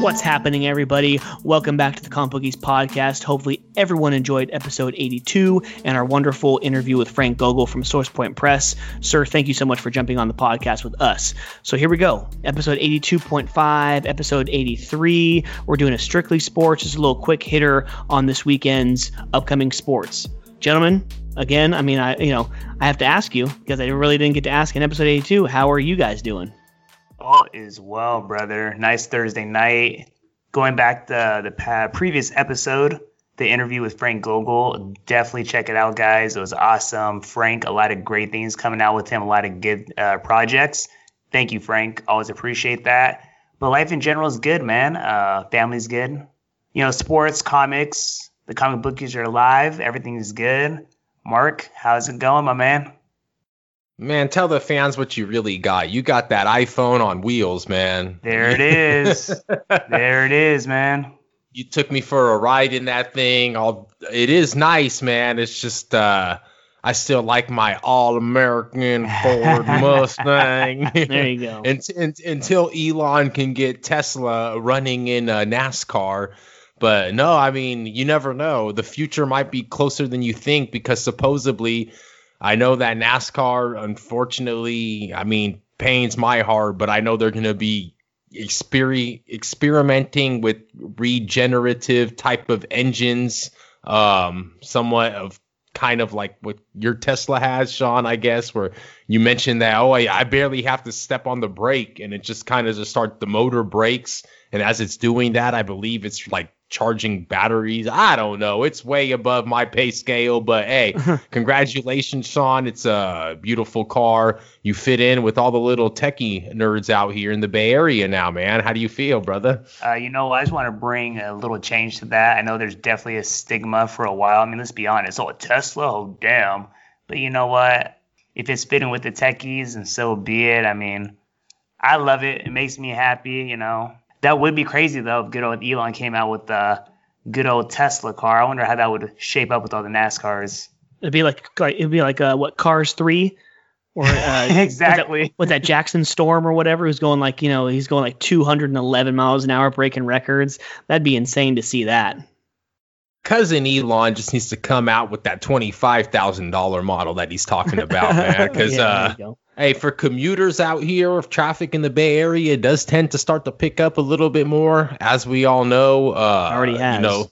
What's happening, everybody? Welcome back to the Comic Bookies podcast. Hopefully everyone enjoyed episode 82 and our wonderful interview with Frank Gogol from SourcePoint Press. Sir, thank you so much for jumping on the podcast with us. So here we go. Episode 82.5, episode 83. We're doing a strictly sports, just a little quick hitter on this weekend's upcoming sports. Gentlemen, again, I have to ask you because I really didn't get to ask in episode 82. How are you guys doing? All is well, brother. Nice Thursday night. Going back to the previous episode, the interview with Frank Gogol, definitely check it out, guys. It was awesome. Frank, a lot of great things coming out with him, a lot of good projects. Thank you, Frank. Always appreciate that. But life in general is good, man. Family's good. Sports, comics, the comic bookies are alive. Everything is good. Mark, how's it going, my man? Man, tell the fans what you really got. You got that iPhone on wheels, man. There it is. There it is, man. You took me for a ride in that thing. It is nice, man. It's just I still like my all-American Ford Mustang. There you go. and until Elon can get Tesla running in NASCAR. But no, I mean, you never know. The future might be closer than you think because supposedly – I know that NASCAR, unfortunately, pains my heart, but I know they're going to be experimenting with regenerative type of engines, somewhat of kind of like what your Tesla has, Sean, I guess, where you mentioned that, I barely have to step on the brake, and it just kind of just starts, the motor brakes, and as it's doing that, I believe it's like charging batteries. I don't know. It's way above my pay scale, but hey, congratulations, Sean. It's a beautiful car. You fit in with all the little techie nerds out here in the Bay Area now, man. How do you feel, brother? I just want to bring a little change to that. I know there's definitely a stigma for a while. Let's be honest. Oh, Tesla? Oh, damn. But you know what? If it's fitting with the techies, and so be it. I love it. It makes me happy, That would be crazy, though, if good old Elon came out with the good old Tesla car. I wonder how that would shape up with all the NASCARs. It'd be like what, Cars 3? Or exactly. With that Jackson Storm or whatever, who's going like, he's going like 211 miles an hour, breaking records. That'd be insane to see that. Cousin Elon just needs to come out with that $25,000 model that he's talking about, man. Because hey, for commuters out here, if traffic in the Bay Area does tend to start to pick up a little bit more, as we all know. Already has.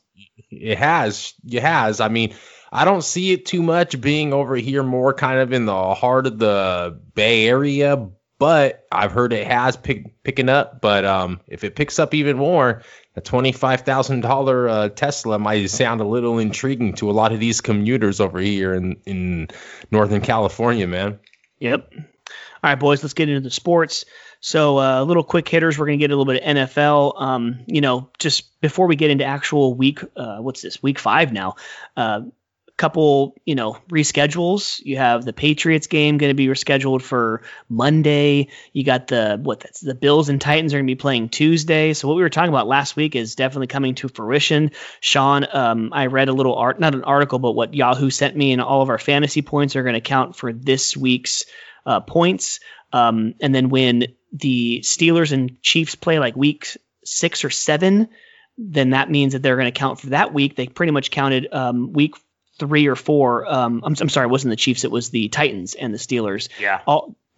It has. I don't see it too much being over here more kind of in the heart of the Bay Area, but I've heard it has picking up. But if it picks up even more, a $25,000 Tesla might sound a little intriguing to a lot of these commuters over here in Northern California, man. Yep. All right, boys, let's get into the sports. So little quick hitters. We're going to get a little bit of NFL, just before we get into actual week 5 now, couple, reschedules. You have the Patriots game going to be rescheduled for Monday. You got the Bills and Titans are going to be playing Tuesday. So what we were talking about last week is definitely coming to fruition. Sean, I read a little not an article, but what Yahoo sent me, and all of our fantasy points are going to count for this week's points. And then when the Steelers and Chiefs play like week 6 or 7, then that means that they're going to count for that week. They pretty much counted week 3 or 4. I'm sorry, it wasn't the Chiefs. It was the Titans and the Steelers. Yeah.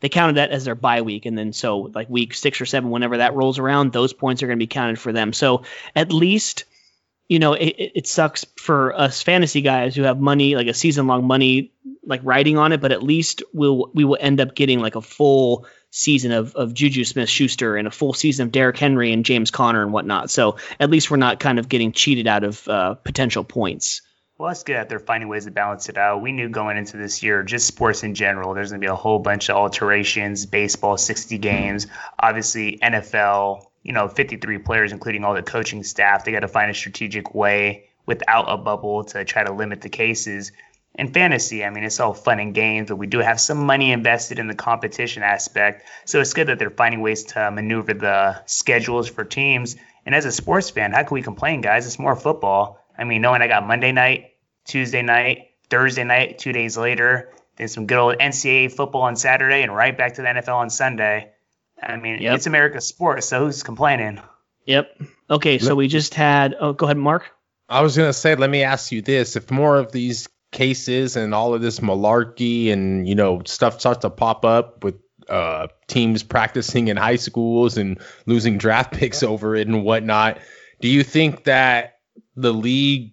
They counted that as their bye week. And then so like week 6 or 7, whenever that rolls around, those points are going to be counted for them. So at least, it sucks for us fantasy guys who have money, like a season long money, like riding on it. But at least we will end up getting like a full season of Juju Smith-Schuster and a full season of Derrick Henry and James Conner and whatnot. So at least we're not kind of getting cheated out of potential points. Well, that's good that they're finding ways to balance it out. We knew going into this year, just sports in general, there's going to be a whole bunch of alterations, baseball, 60 games, obviously NFL, 53 players, including all the coaching staff. They got to find a strategic way without a bubble to try to limit the cases. And fantasy, it's all fun and games, but we do have some money invested in the competition aspect. So it's good that they're finding ways to maneuver the schedules for teams. And as a sports fan, how can we complain, guys? It's more football. Knowing I got Monday night, Tuesday night, Thursday night, 2 days later, then some good old NCAA football on Saturday and right back to the NFL on Sunday. It's America's sport, so who's complaining? Yep. Okay, so we just had – oh, go ahead, Mark. I was going to say, let me ask you this. If more of these cases and all of this malarkey and stuff starts to pop up with teams practicing in high schools and losing draft picks over it and whatnot, do you think that the league,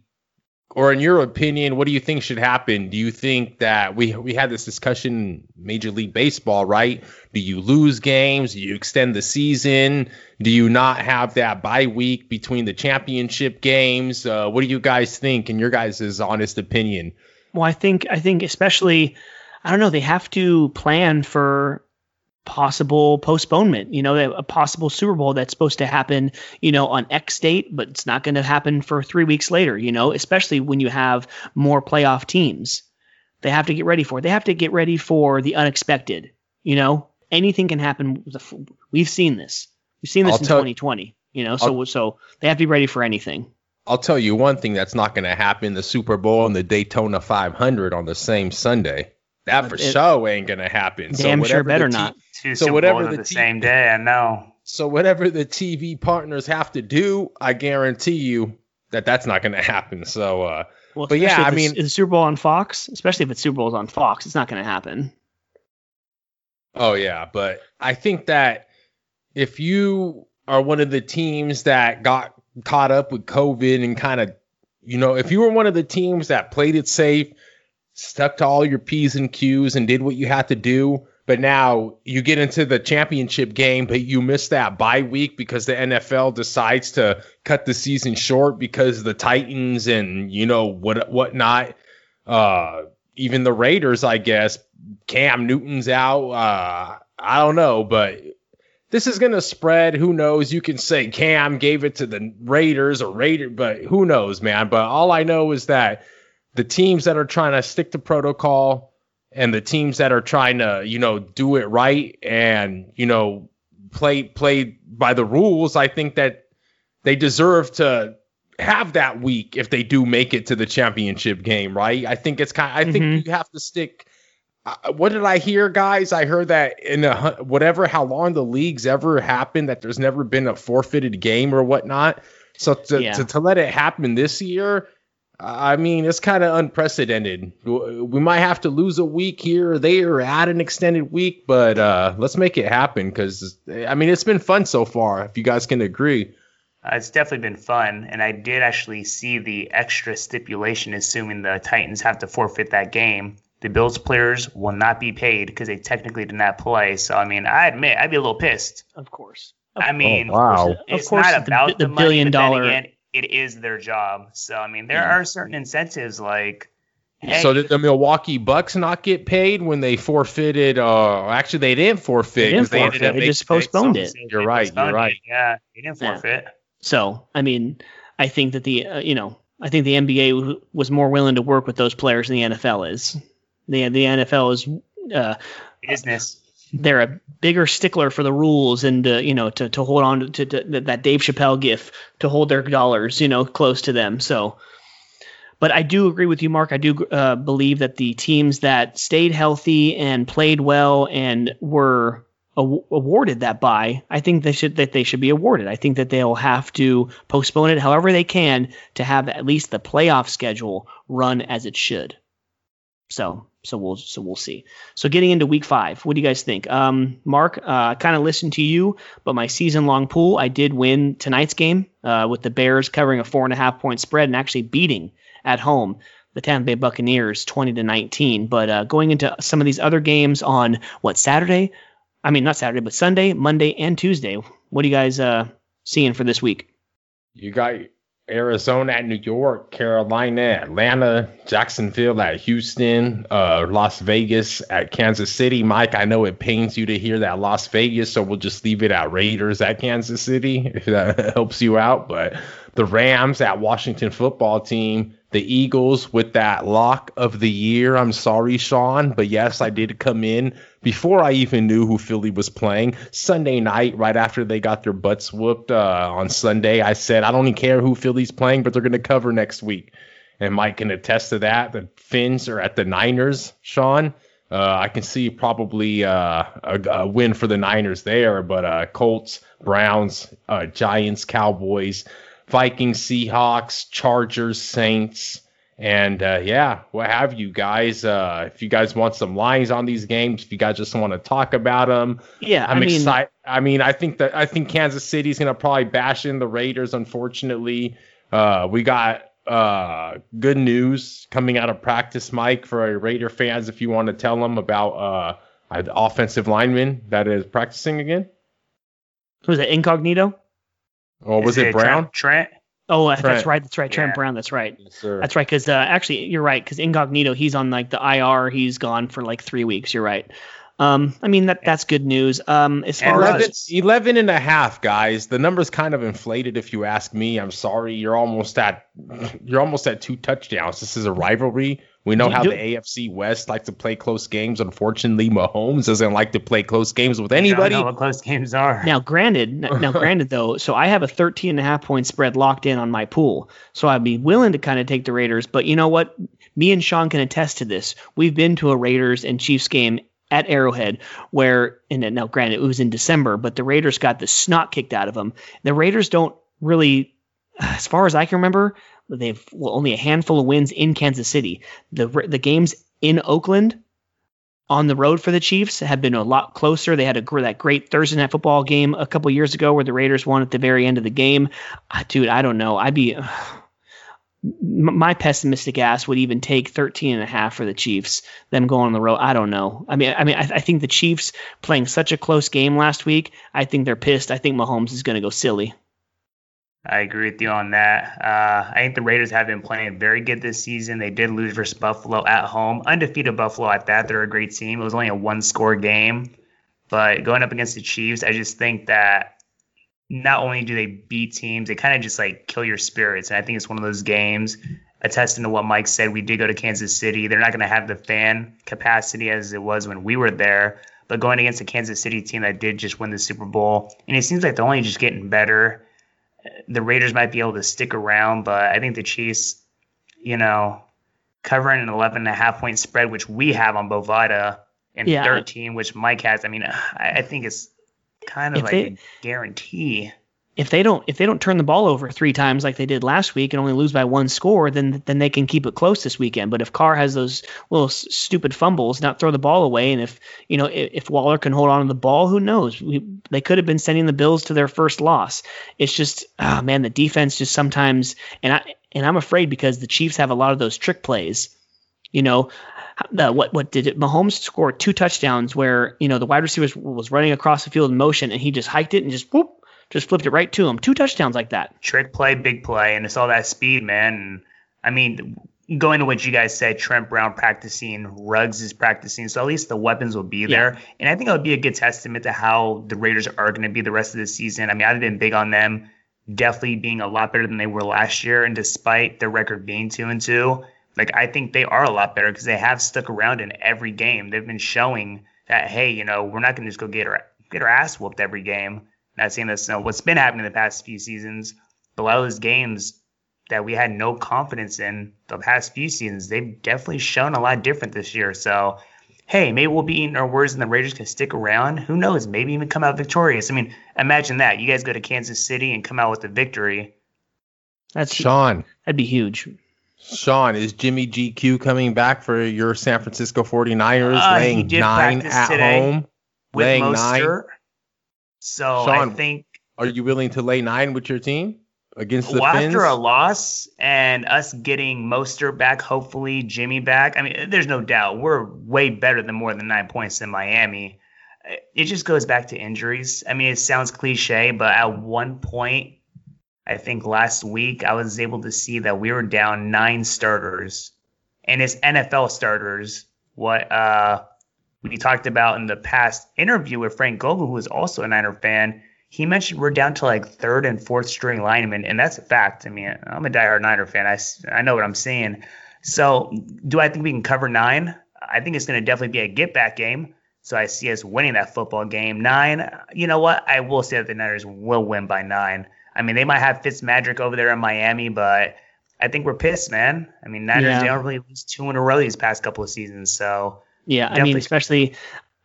or in your opinion, what do you think should happen? Do you think that we had this discussion, Major League Baseball, right? Do you lose games? Do you extend the season? Do you not have that bye week between the championship games? What do you guys think, in your guys' honest opinion? Well, I think especially, they have to plan for possible postponement, a possible Super Bowl that's supposed to happen, on X date, but it's not going to happen for 3 weeks later, especially when you have more playoff teams. They have to get ready for it. They have to get ready for the unexpected. Anything can happen. We've seen this. We've seen this in 2020, so they have to be ready for anything. I'll tell you one thing that's not going to happen. The Super Bowl and the Daytona 500 on the same Sunday. That for sure ain't going to happen. Damn sure better not. So whatever the same day, I know. So whatever the TV partners have to do, I guarantee you that that's not going to happen. So, but yeah, is the Super Bowl on Fox? Especially if it's Super Bowl's on Fox, it's not going to happen. Oh yeah, but I think that if you are one of the teams that got caught up with COVID and kind of, if you were one of the teams that played it safe, stuck to all your P's and Q's and did what you had to do, but now you get into the championship game, but you miss that bye week because the NFL decides to cut the season short because the Titans and whatnot, even the Raiders, I guess, Cam Newton's out. I don't know, but this is going to spread. Who knows? You can say Cam gave it to the Raiders or Raider, but who knows, man? But all I know is that the teams that are trying to stick to protocol and the teams that are trying to, do it right and, play by the rules, I think that they deserve to have that week if they do make it to the championship game, right? I think it's I think you have to stick. What did I hear, guys? I heard that in how long the league's ever happened, that there's never been a forfeited game or whatnot. So to let it happen this year, it's kind of unprecedented. We might have to lose a week here or there or add an extended week, but let's make it happen because, it's been fun so far, if you guys can agree. It's definitely been fun, and I did actually see the extra stipulation assuming the Titans have to forfeit that game. The Bills players will not be paid because they technically did not play. So, I admit, I'd be a little pissed. Of course. It's not about the money, $1 billion it is their job. So, there are certain incentives like... Hey. So did the Milwaukee Bucks not get paid when they forfeited? Actually, they didn't forfeit. They just postponed it. You're right. Yeah, they didn't forfeit. So, I think that I think the NBA was more willing to work with those players than the NFL is. The NFL is... business. They're a bigger stickler for the rules and, to hold on to that Dave Chappelle gif, to hold their dollars, close to them. So, but I do agree with you, Mark. I do believe that the teams that stayed healthy and played well and were awarded that bye, I think they should be awarded. I think that they'll have to postpone it however they can to have at least the playoff schedule run as it should. So we'll see. So getting into week 5, what do you guys think? Mark, kind of listened to you, but my season-long pool, I did win tonight's game with the Bears covering a 4.5-point spread and actually beating at home the Tampa Bay Buccaneers 20-19. But going into some of these other games on Sunday, Monday, and Tuesday. What are you guys seeing for this week? You got Arizona at New York, Carolina, Atlanta, Jacksonville at Houston, Las Vegas at Kansas City. Mike, I know it pains you to hear that Las Vegas, so we'll just leave it at Raiders at Kansas City, if that helps you out. But the Rams at Washington football team, the Eagles with that lock of the year. I'm sorry, Sean, but yes, I did come in before I even knew who Philly was playing Sunday night, right after they got their butts whooped on Sunday. I said, I don't even care who Philly's playing, but they're going to cover next week. And Mike can attest to that. The Finns are at the Niners, Sean. I can see probably a win for the Niners there, but Colts, Browns, Giants, Cowboys, Vikings, Seahawks, Chargers, Saints, and what have you guys. If you guys want some lines on these games, if you guys just want to talk about them, I'm excited. I think Kansas City's gonna probably bash in the Raiders. Unfortunately, we got good news coming out of practice, Mike, for our Raider fans. If you want to tell them about an offensive lineman that is practicing again. Was it Incognito? Oh, was it Brown? Trent? Oh, that's right. That's right. Yeah. Trent Brown. That's right. Yes, that's right. Because actually, you're right. Because Incognito, he's on like the IR. He's gone for like 3 weeks. You're right. I mean, that's good news. As far as 11 and a half, guys, the number's kind of inflated. If you ask me, I'm sorry. You're almost at 2 touchdowns. This is a rivalry. We know how the AFC West likes to play close games. Unfortunately, Mahomes doesn't like to play close games with anybody. I don't know what close games are. Now, granted, though, so I have a 13.5-point spread locked in on my pool. So I'd be willing to kind of take the Raiders. But you know what? Me and Sean can attest to this. We've been to a Raiders and Chiefs game at Arrowhead where, and now granted, it was in December, but the Raiders got the snot kicked out of them. The Raiders don't really, as far as I can remember, they've only a handful of wins in Kansas City. The games in Oakland on the road for the Chiefs have been a lot closer. They had that great Thursday Night Football game a couple years ago where the Raiders won at the very end of the game. Dude, I don't know. My pessimistic ass would even take 13.5 for the Chiefs, them going on the road. I don't know. I think the Chiefs playing such a close game last week, I think they're pissed. I think Mahomes is going to go silly. I agree with you on that. I think the Raiders have been playing very good this season. They did lose versus Buffalo at home. Undefeated Buffalo at that. They're a great team. It was only a 1-score game. But going up against the Chiefs, I just think that not only do they beat teams, they kind of just like kill your spirits. And I think it's one of those games, attesting to what Mike said, we did go to Kansas City. They're not going to have the fan capacity as it was when we were there. But going against a Kansas City team that did just win the Super Bowl, and it seems like they're only just getting better. The Raiders might be able to stick around, but I think the Chiefs, covering an 11.5-point spread, which we have on Bovada, and 13, which Mike has. I mean, I think it's kind of like a guarantee. If they don't turn the ball over 3 times like they did last week and only lose by 1 score, then they can keep it close this weekend. But if Carr has those little stupid fumbles, not throw the ball away, and if Waller can hold on to the ball, who knows? They could have been sending the Bills to their first loss. It's just, the defense just sometimes, and I'm afraid because the Chiefs have a lot of those trick plays. What did it? Mahomes scored 2 touchdowns where the wide receiver was running across the field in motion and he just hiked it and just whoop. Just flipped it right to him. 2 touchdowns like that. Trick play, big play, and it's all that speed, man. And, I mean, going to what you guys said, Trent Brown practicing, Ruggs is practicing, so at least the weapons will be there. And I think it would be a good testament to how the Raiders are going to be the rest of the season. I mean, I've been big on them definitely being a lot better than they were last year, and despite their record being 2-2, like I think they are a lot better because they have stuck around in every game. They've been showing that, hey, we're not going to just go get our ass whooped every game. Not saying that's what's been happening the past few seasons, but a lot of those games that we had no confidence in the past few seasons, they've definitely shown a lot different this year. So, hey, maybe we'll be eating our words and the Raiders can stick around. Who knows? Maybe even come out victorious. I mean, imagine that. You guys go to Kansas City and come out with a victory. That's Sean. That'd be huge. Sean, is Jimmy GQ coming back for your San Francisco 49ers? Laying 9 at home. Laying Mostert. 9. So Sean, I think, are you willing to lay 9 with your team against the Finns? After a loss and us getting Mostert back, hopefully Jimmy back. I mean, there's no doubt we're way better than more than 9 points in Miami. It just goes back to injuries. I mean, it sounds cliche, but at one point I think last week I was able to see that we were down 9 starters, and it's NFL starters. What we talked about in the past interview with Frank Gogol, who is also a Niner fan, he mentioned we're down to like 3rd and 4th string linemen, and that's a fact. I mean, I'm a diehard Niner fan. I know what I'm saying. So do I think we can cover 9? I think it's going to definitely be a get-back game. So I see us winning that football game. 9, you know what? I will say that the Niners will win by 9. I mean, they might have Fitzmagic over there in Miami, but I think we're pissed, man. I mean, Niners, they don't really lose 2 in a row these past couple of seasons. So yeah, I mean, especially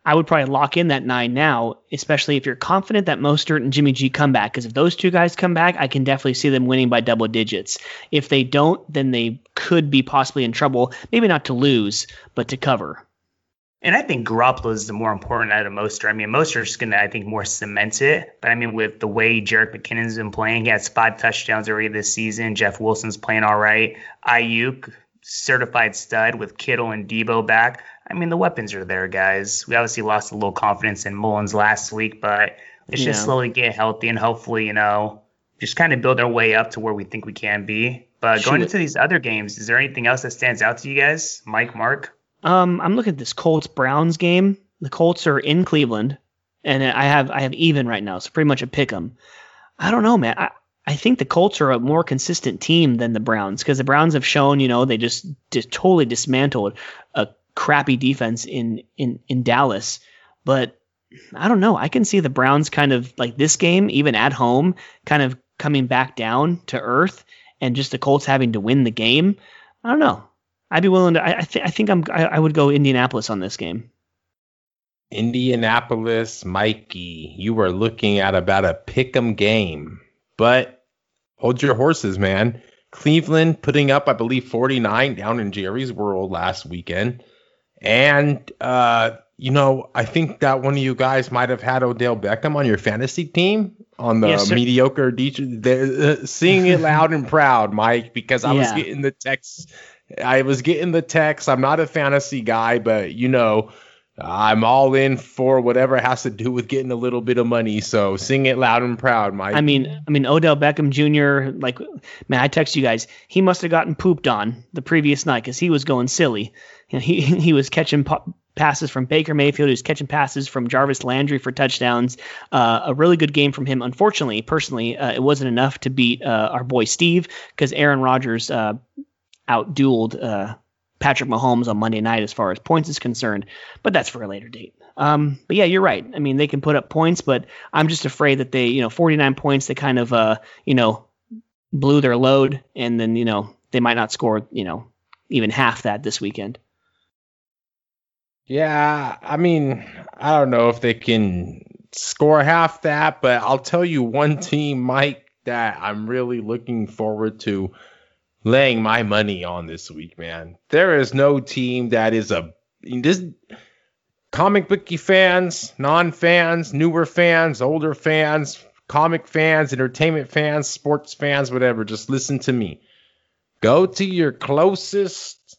I would probably lock in that 9 now, especially if you're confident that Mostert and Jimmy G come back. Because if those 2 guys come back, I can definitely see them winning by double digits. If they don't, then they could be possibly in trouble. Maybe not to lose, but to cover. And I think Garoppolo is the more important out of Mostert. I mean, Mostert's going to, I think, more cement it. But, I mean, with the way Jerick McKinnon's been playing, he has 5 touchdowns already this season. Jeff Wilson's playing all right. Ayuk, certified stud with Kittle and Debo back. I mean, the weapons are there, guys. We obviously lost a little confidence in Mullins last week, but let's just slowly get healthy and hopefully, you know, just kind of build our way up to where we think we can be. But going into these other games, is there anything else that stands out to you guys? Mike, Mark? I'm looking at this Colts-Browns game. The Colts are in Cleveland, and I have even right now, so pretty much a pick 'em. I don't know, man. I think the Colts are a more consistent team than the Browns because the Browns have shown, you know, they just totally dismantled a crappy defense in Dallas. But I don't know. I can see the Browns kind of like this game, even at home, kind of coming back down to earth and just the Colts having to win the game. I don't know. I'd be willing to. I would go Indianapolis on this game. Indianapolis, Mikey, you were looking at about a pick'em game, but hold your horses, man. Cleveland putting up, I believe, 49 down in Jerry's World last weekend, and you know, I think that one of you guys might have had Odell Beckham on your fantasy team on the mediocre DJ. Sing it loud and proud, Mike, because I was getting the texts. I'm not a fantasy guy, but, you know, I'm all in for whatever has to do with getting a little bit of money. So sing it loud and proud, Mike. I mean, Odell Beckham Jr., like, man, I text you guys. He must have gotten pooped on the previous night because he was going silly. You know, he was catching passes from Baker Mayfield. He was catching passes from Jarvis Landry for touchdowns. A really good game from him. Unfortunately, personally, it wasn't enough to beat our boy Steve because Aaron Rodgers outdueled Patrick Mahomes on Monday night as far as points is concerned, but that's for a later date. But yeah, you're right. I mean, they can put up points, but I'm just afraid that they, you know, 49 points, they kind of, you know, blew their load, and then, you know, they might not score, you know, even half that this weekend. Yeah, I mean, I don't know if they can score half that, but I'll tell you one team, Mike, that I'm really looking forward to laying my money on this week, man. There is no team that is comic bookie fans, non-fans, newer fans, older fans, comic fans, entertainment fans, sports fans, whatever. Just listen to me. Go to your closest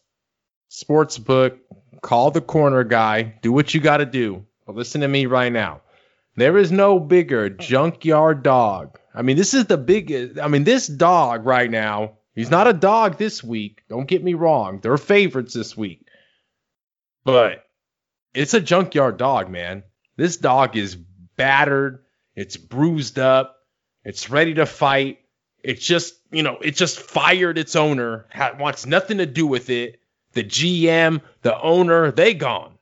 sports book. Call the corner guy. Do what you got to do. But listen to me right now. There is no bigger junkyard dog. I mean, this is the biggest. I mean, this dog right now. He's not a dog this week. Don't get me wrong. They're favorites this week. But it's a junkyard dog, man. This dog is battered. It's bruised up. It's ready to fight. It's just, you know, it just fired its owner. Wants nothing to do with it. The GM, the owner, they gone.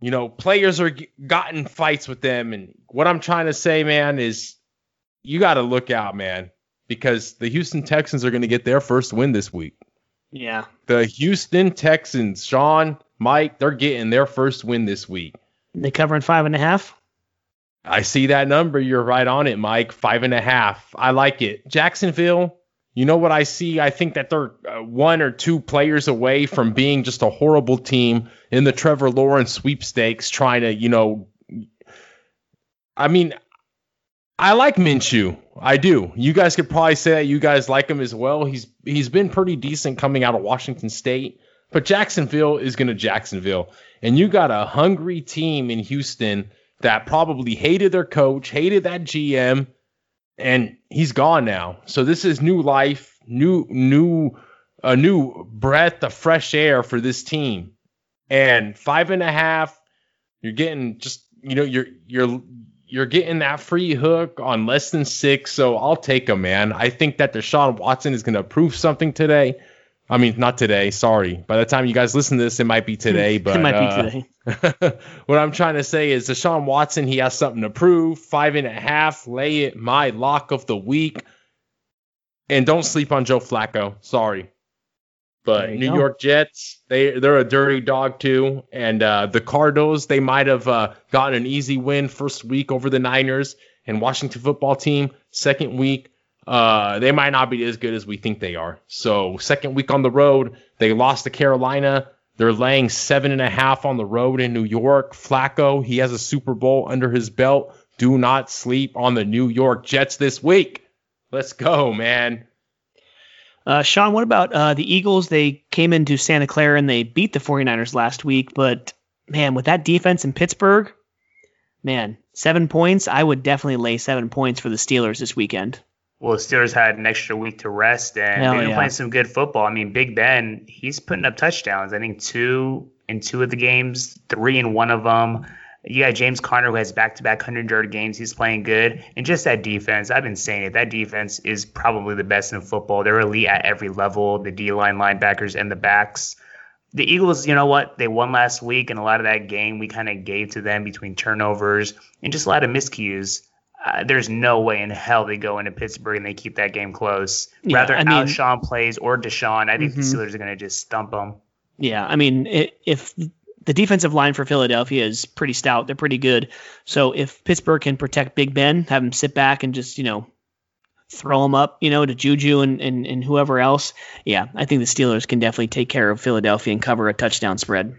You know, players are gotten fights with them. And what I'm trying to say, man, is you got to look out, man. Because the Houston Texans are going to get their first win this week. Yeah. The Houston Texans, Sean, Mike, they're getting their first win this week. They covering 5.5? I see that number. You're right on it, Mike. 5.5. I like it. Jacksonville, you know what I see? I think that they're 1 or 2 players away from being just a horrible team in the Trevor Lawrence sweepstakes trying to, you know, I mean, I like Minshew. I do. You guys could probably say that you guys like him as well. He's been pretty decent coming out of Washington State, but Jacksonville is going to Jacksonville. And you got a hungry team in Houston that probably hated their coach, hated that GM, and he's gone now. So this is new life, a new breath of fresh air for this team. And 5.5, you're getting you're getting that free hook on less than 6. So I'll take him, man. I think that Deshaun Watson is going to prove something today. I mean, not today. Sorry. By the time you guys listen to this, it might be today. But it might be today. What I'm trying to say is Deshaun Watson, he has something to prove. 5.5. Lay it. My lock of the week. And don't sleep on Joe Flacco. Sorry. But New York Jets, they're a dirty dog too. And the Cardinals, they might have gotten an easy win first week over the Niners. And Washington football team, second week. They might not be as good as we think they are. So second week on the road, they lost to Carolina. They're laying 7.5 on the road in New York. Flacco, he has a Super Bowl under his belt. Do not sleep on the New York Jets this week. Let's go, man. Sean, what about the Eagles? They came into Santa Clara and they beat the 49ers last week. But, man, with that defense in Pittsburgh, man, 7 points. I would definitely lay 7 points for the Steelers this weekend. Well, the Steelers had an extra week to rest, and they've been playing some good football. I mean, Big Ben, he's putting up touchdowns. I think 2 in 2 of the games, 3 in 1 of them. You got James Conner, who has back-to-back 100-yard games. He's playing good. And just that defense, I've been saying it, that defense is probably the best in football. They're elite at every level, the D-line, linebackers, and the backs. The Eagles, you know what? They won last week, and a lot of that game we kind of gave to them between turnovers and just a lot of miscues. There's no way in hell they go into Pittsburgh and they keep that game close. Yeah, rather Alshon plays or Deshaun, I think the Steelers are going to just stump them. Yeah, I mean, if the defensive line for Philadelphia is pretty stout, they're pretty good. So if Pittsburgh can protect Big Ben, have him sit back and just, throw him up, to Juju and whoever else. Yeah, I think the Steelers can definitely take care of Philadelphia and cover a touchdown spread.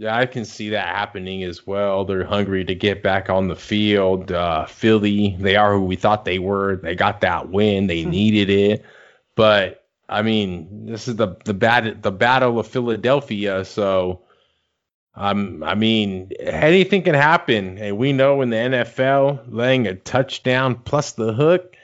Yeah, I can see that happening as well. They're hungry to get back on the field. Philly, they are who we thought they were. They got that win. They needed it. But, I mean, this is the battle of Philadelphia. So, I mean, anything can happen. And we know in the NFL, laying a touchdown plus the hook,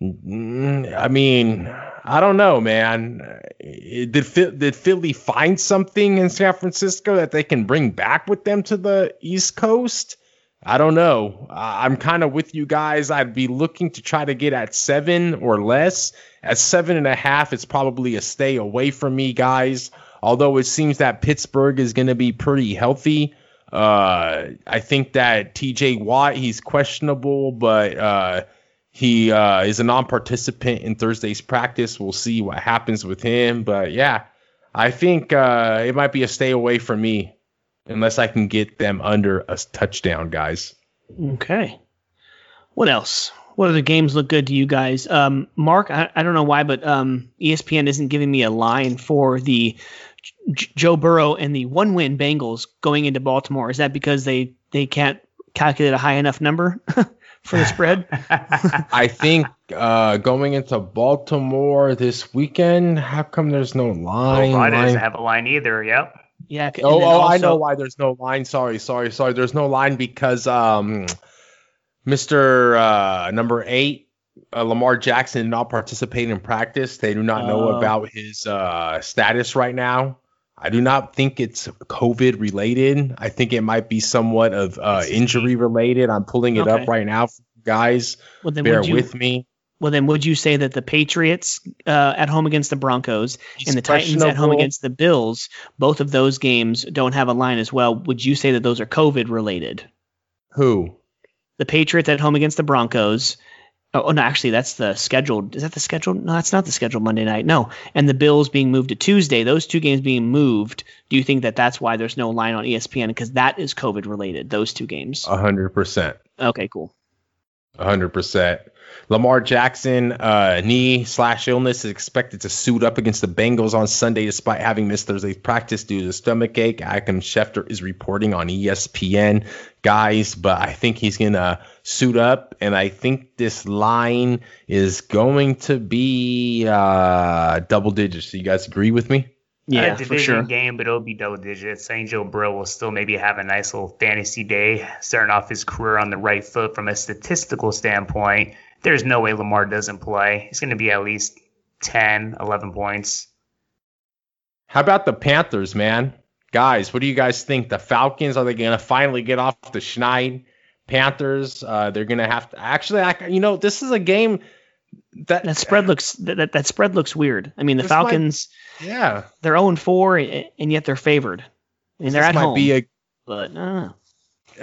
I mean, I don't know, man. Did Philly find something in San Francisco that they can bring back with them to the East Coast? I don't know. I'm kind of with you guys. I'd be looking to try to get at 7 or less. At 7.5, it's probably a stay away from me, guys. Although it seems that Pittsburgh is going to be pretty healthy. I think that T.J. Watt, he's questionable, but he is a non-participant in Thursday's practice. We'll see what happens with him. But, yeah, I think it might be a stay away from me unless I can get them under a touchdown, guys. Okay. What else? What other games look good to you guys? Mark, I don't know why, but ESPN isn't giving me a line for the Joe Burrow and the one-win Bengals going into Baltimore. Is that because they can't calculate a high enough number? For the spread? I think going into Baltimore this weekend, how come there's no line? Oh, I didn't have a line either, yep. Yeah. Also, I know why there's no line. Sorry. There's no line because Mr. Number 8, Lamar Jackson, did not participate in practice. They do not know about his status right now. I do not think it's COVID related. I think it might be somewhat of injury related. I'm pulling it up right now, guys. Well, then bear with me. Well, then would you say that the Patriots at home against the Broncos and the Titans at home against the Bills, both of those games don't have a line as well? Would you say that those are COVID related? Who? The Patriots at home against the Broncos. Oh, no, actually, that's the scheduled. Is that the scheduled? No, that's not the scheduled Monday night. No. And the Bills being moved to Tuesday, those two games being moved. Do you think that that's why there's no line on ESPN? Because that is COVID related, those two games. 100%. Okay, cool. 100%. Lamar Jackson, knee/illness is expected to suit up against the Bengals on Sunday despite having missed Thursday's practice due to stomach ache. Adam Schefter is reporting on ESPN, guys, but I think he's going to suit up, and I think this line is going to be double digits. Do you guys agree with me? Yeah, division for sure. Game, but it'll be double digits. Angel Brill will still maybe have a nice little fantasy day, starting off his career on the right foot from a statistical standpoint. There's no way Lamar doesn't play. He's going to be at least 10, 11 points. How about the Panthers, man? Guys, what do you guys think? The Falcons, are they going to finally get off the schneid? Panthers, they're going to have to actually, you know, this is a game that spread looks weird. I mean, the Falcons, they're 0-4, and yet they're favored. And they're at home.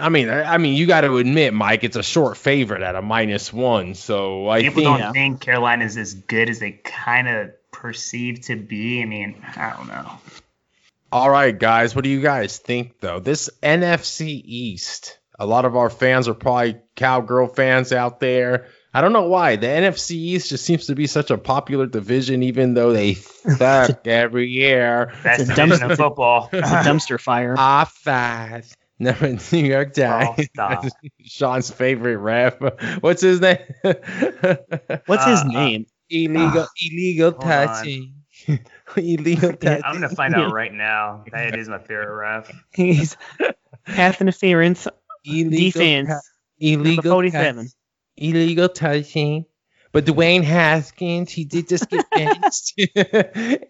I mean, you got to admit, Mike, it's a short favorite at a -1. So I think Carolina's as good as they kind of perceive to be. I mean, I don't know. All right, guys, what do you guys think though? This NFC East, a lot of our fans are probably cowgirl fans out there. I don't know why. The NFC East just seems to be such a popular division, even though they suck every year. That's the dumpster of football. It's a dumpster fire. High five. Never New York Giants. Oh, Sean's favorite rap. What's his name? What's his name? Illegal touching. Illegal touching. I'm going to find out right now. That is my favorite rap. He's path interference. Illegal defense. Illegal 47. Illegal touching, but Dwayne Haskins, he did just get benched.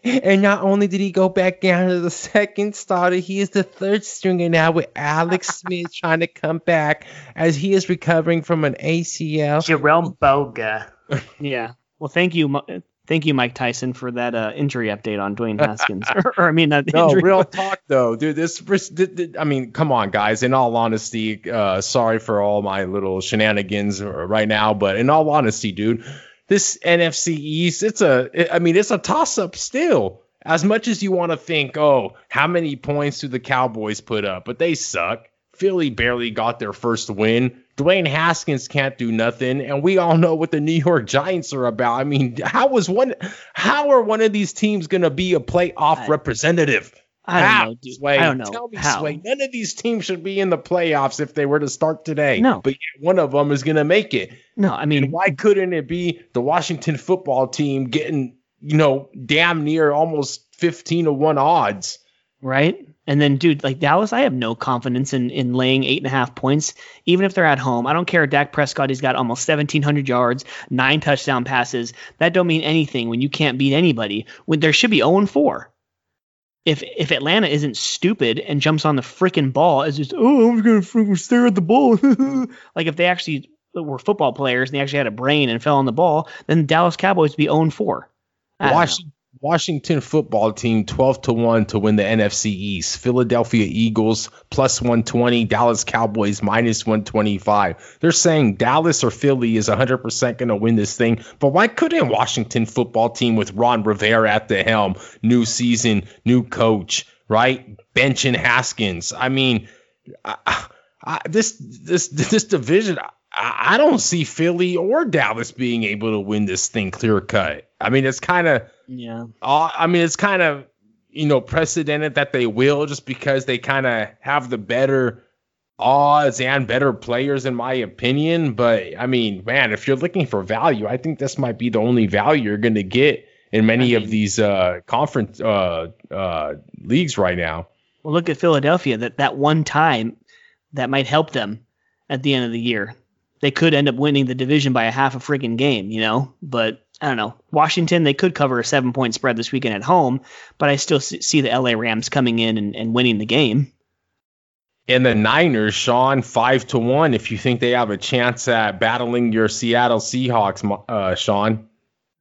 And not only did he go back down to the second starter, he is the third stringer now with Alex Smith trying to come back as he is recovering from an ACL. Jerome Boga. Yeah. Well, thank you, Mike Tyson, for that injury update on Dwayne Haskins. Real talk though, dude. I mean, come on, guys. In all honesty, sorry for all my little shenanigans right now, but in all honesty, dude, this NFC East, it's a toss-up still. As much as you want to think, oh, how many points do the Cowboys put up? But they suck. Philly barely got their first win. Dwayne Haskins can't do nothing, and we all know what the New York Giants are about. I mean, how are one of these teams going to be a playoff representative? I don't know, dude. Sway? I don't know. Tell me, how? Sway. None of these teams should be in the playoffs if they were to start today. No. But one of them is going to make it. No, I mean. And why couldn't it be the Washington football team getting, you know, damn near almost 15-1 odds? Right. And then, dude, like Dallas, I have no confidence in laying 8.5 points, even if they're at home. I don't care. Dak Prescott, he's got almost 1,700 yards, 9 touchdown passes. That don't mean anything when you can't beat anybody. When there should be 0-4. If Atlanta isn't stupid and jumps on the freaking ball, it's just, oh, I'm going to freaking stare at the ball. Like if they actually were football players and they actually had a brain and fell on the ball, then the Dallas Cowboys would be 0-4. Washington football team 12-1 to win the NFC East. Philadelphia Eagles +120. Dallas Cowboys -125. They're saying Dallas or Philly is 100% going to win this thing. But why couldn't Washington football team with Ron Rivera at the helm? New season, new coach, right? Benching Haskins. I mean, this division. I don't see Philly or Dallas being able to win this thing clear cut. I mean, it's kind of. Yeah. It's kind of, you know, precedented that they will just because they kind of have the better odds and better players, in my opinion. But, I mean, man, if you're looking for value, I think this might be the only value you're going to get in many of these conference leagues right now. Well, look at Philadelphia. That one time that might help them at the end of the year. They could end up winning the division by a half a freaking game, you know, but. I don't know. Washington, they could cover a 7-point spread this weekend at home, but I still see the LA Rams coming in and winning the game. And the Niners, Sean, 5-1. If you think they have a chance at battling your Seattle Seahawks, Sean.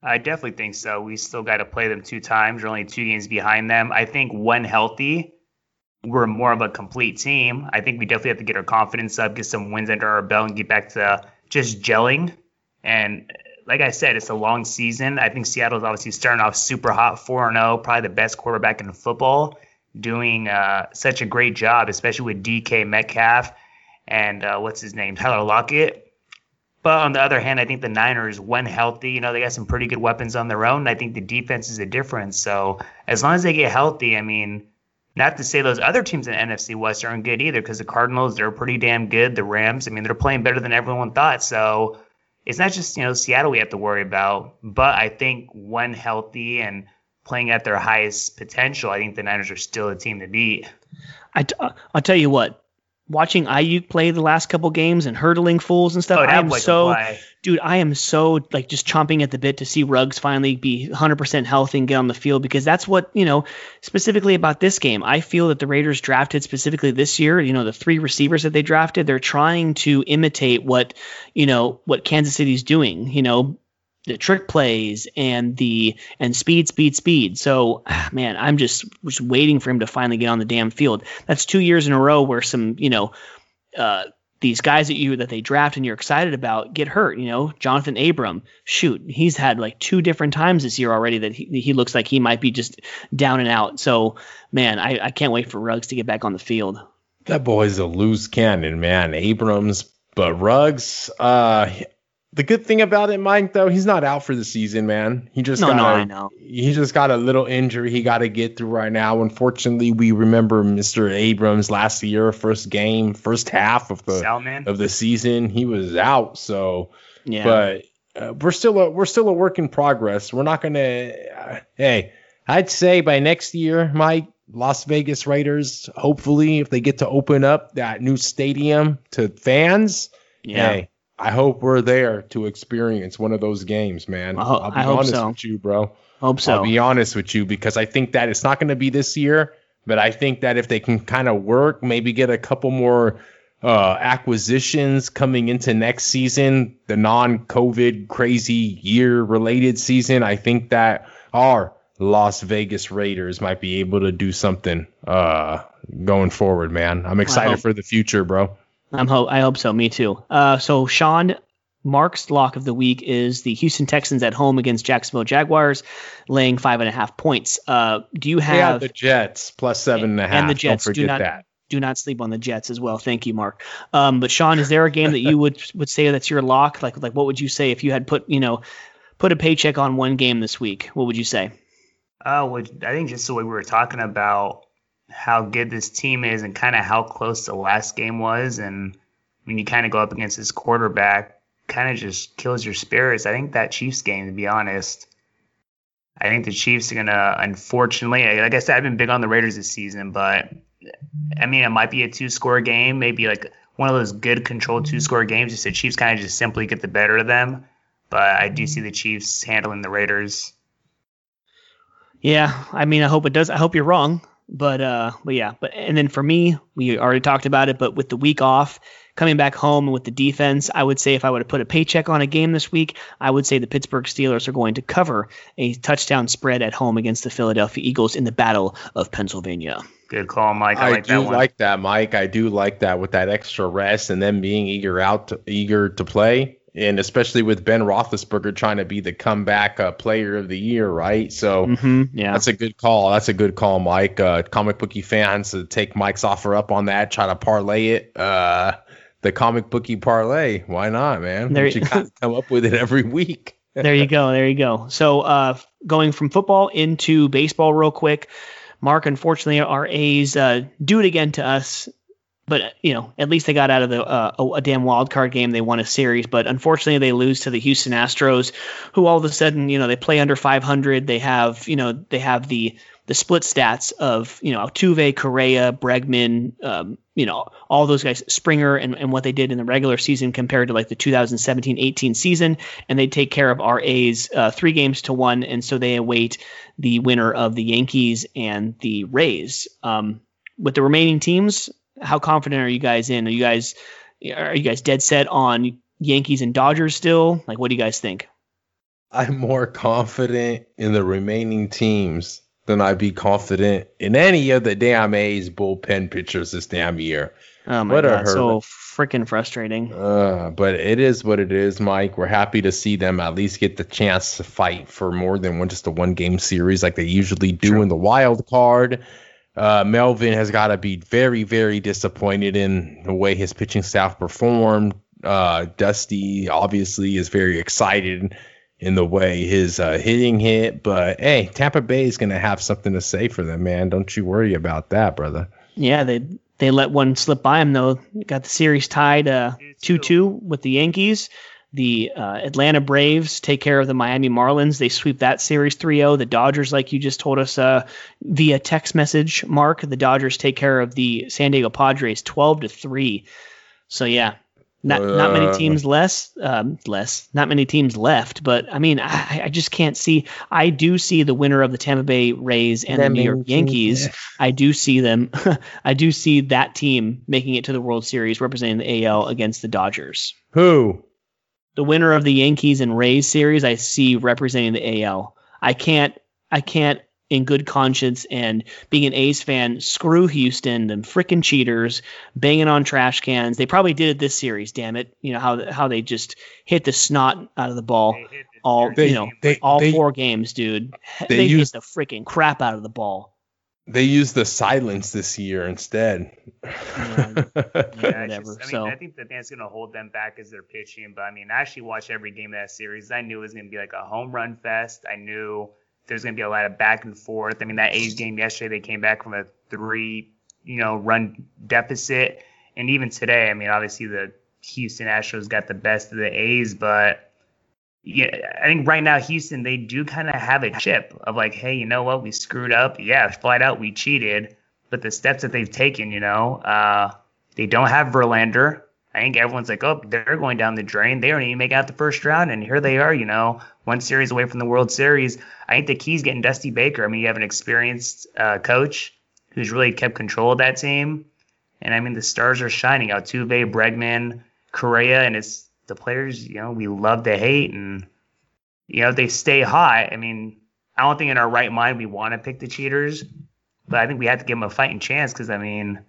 I definitely think so. We still got to play them 2 times. We're only 2 games behind them. I think when healthy, we're more of a complete team. I think we definitely have to get our confidence up, get some wins under our belt, and get back to just gelling. And like I said, it's a long season. I think Seattle's obviously starting off super hot, 4-0, probably the best quarterback in football, doing such a great job, especially with DK Metcalf and Tyler Lockett. But on the other hand, I think the Niners, when healthy, you know, they got some pretty good weapons on their own. I think the defense is a difference. So as long as they get healthy, I mean, not to say those other teams in the NFC West aren't good either, because the Cardinals, they're pretty damn good. The Rams, I mean, they're playing better than everyone thought. So it's not just, you know, Seattle we have to worry about, but I think when healthy and playing at their highest potential, I think the Niners are still a team to beat. I'll tell you what, watching Ayuk play the last couple games and hurdling fools and stuff, I am so like just chomping at the bit to see Ruggs finally be 100% healthy and get on the field, because that's what, you know, specifically about this game, I feel that the Raiders drafted specifically this year, you know, the three receivers that they drafted, they're trying to imitate what, you know, what Kansas City's doing, you know, the trick plays and speed. So, man, I'm just waiting for him to finally get on the damn field. That's 2 years in a row where some, you know, these guys that they draft and you're excited about get hurt. You know, Jonathan Abram, shoot, he's had like two different times this year already that he looks like he might be just down and out. So, man, I can't wait for Ruggs to get back on the field. That boy's a loose cannon, man. Abrams, but Ruggs, the good thing about it, Mike, though, he's not out for the season, man. He just got a little injury he got to get through right now. Unfortunately, we remember Mr. Abrams last year, first half of the season, he was out. So, yeah. But we're still a work in progress. We're not gonna. Hey, I'd say by next year, Mike, Las Vegas Raiders, hopefully, if they get to open up that new stadium to fans, yeah. Hey, I hope we're there to experience one of those games, man. I'll be honest with you, bro. Hope so. I'll be honest with you, because I think that it's not going to be this year, but I think that if they can kind of work, maybe get a couple more acquisitions coming into next season, the non-COVID crazy year-related season, I think that our Las Vegas Raiders might be able to do something going forward, man. I'm excited for the future, bro. I hope so. Me too. So Sean, Mark's lock of the week is the Houston Texans at home against Jacksonville Jaguars, laying 5.5 points. Do you have the Jets plus 7.5? And the Jets. Do not sleep on the Jets as well. Thank you, Mark. But Sean, is there a game that you would say that's your lock? Like what would you say if you had put a paycheck on one game this week? What would you say? I think just the way we were talking about how good this team is and kind of how close the last game was. And when you kind of go up against this quarterback, kind of just kills your spirits. I think that Chiefs game, to be honest, I think the Chiefs are going to, unfortunately, like I said, I've been big on the Raiders this season, but I mean, it might be a 2-score game, maybe like one of those good controlled 2-score games. Just the Chiefs kind of just simply get the better of them. But I do see the Chiefs handling the Raiders. Yeah. I mean, I hope it does. I hope you're wrong. But and then for me, we already talked about it, but with the week off, coming back home with the defense, I would say if I would have put a paycheck on a game this week, I would say the Pittsburgh Steelers are going to cover a touchdown spread at home against the Philadelphia Eagles in the Battle of Pennsylvania. Good call, Mike. I do like that with that extra rest and them being eager to play. And especially with Ben Roethlisberger trying to be the comeback player of the year, right? So That's a good call. That's a good call, Mike. Comic Bookie fans, take Mike's offer up on that. Try to parlay it. The Comic Bookie parlay. Why not, man? You got to come up with it every week. There you go. So going from football into baseball real quick. Mark, unfortunately, our A's do it again to us. But, you know, at least they got out of the a damn wild card game. They won a series. But unfortunately, they lose to the Houston Astros, who all of a sudden, you know, they play under 500. They have, you know, the split stats of, you know, Altuve, Correa, Bregman, you know, all those guys, Springer and what they did in the regular season compared to like the 2017-18 season. And they take care of our A's 3-1. And so they await the winner of the Yankees and the Rays. With the remaining teams, how confident are you guys in? Are you guys dead set on Yankees and Dodgers still? Like, what do you guys think? I'm more confident in the remaining teams than I'd be confident in any of the damn A's bullpen pitchers this damn year. Oh my God, so freaking frustrating. But it is what it is, Mike. We're happy to see them at least get the chance to fight for more than just a one-game series like they usually do in the wild card. Melvin has got to be very, very disappointed in the way his pitching staff performed. Dusty obviously is very excited in the way his hitting hit. But, hey, Tampa Bay is going to have something to say for them, man. Don't you worry about that, brother. Yeah, they let one slip by him, though. Got the series tied 2-2 with the Yankees. The Atlanta Braves take care of the Miami Marlins. They sweep that series 3-0. The Dodgers, like you just told us via text message, Mark, the Dodgers take care of the San Diego Padres 12-3. So, yeah, not many teams not many teams left. But, I mean, I just can't see. I do see the winner of the Tampa Bay Rays and the New York Yankees. Yeah. I do see them. I do see that team making it to the World Series representing the AL against the Dodgers. Who? The winner of the Yankees and Rays series, I see representing the AL. I can't in good conscience and being an A's fan, screw Houston, them frickin' cheaters, banging on trash cans. They probably did it this series, damn it. You know how they just hit the snot out of the ball four games, dude. They used the frickin' crap out of the ball. They used the silence this year instead. Whatever. I think the thing that's going to hold them back is their pitching. But, I mean, I actually watched every game of that series. I knew it was going to be like a home run fest. I knew there's going to be a lot of back and forth. I mean, that A's game yesterday, they came back from a 3, run deficit. And even today, I mean, obviously the Houston Astros got the best of the A's, but yeah, I think right now Houston, they do kind of have a chip of like, hey, you know what? We screwed up. Yeah, flat out, we cheated. But the steps that they've taken, they don't have Verlander. I think everyone's like, oh, they're going down the drain. They don't even make out the first round. And here they are, one series away from the World Series. I think the key's getting Dusty Baker. I mean, you have an experienced coach who's really kept control of that team. And, I mean, the stars are shining. Altuve, Bregman, Correa, and it's the players, we love to hate, and they stay hot. I mean, I don't think in our right mind we want to pick the cheaters, but I think we have to give them a fighting chance because, I mean,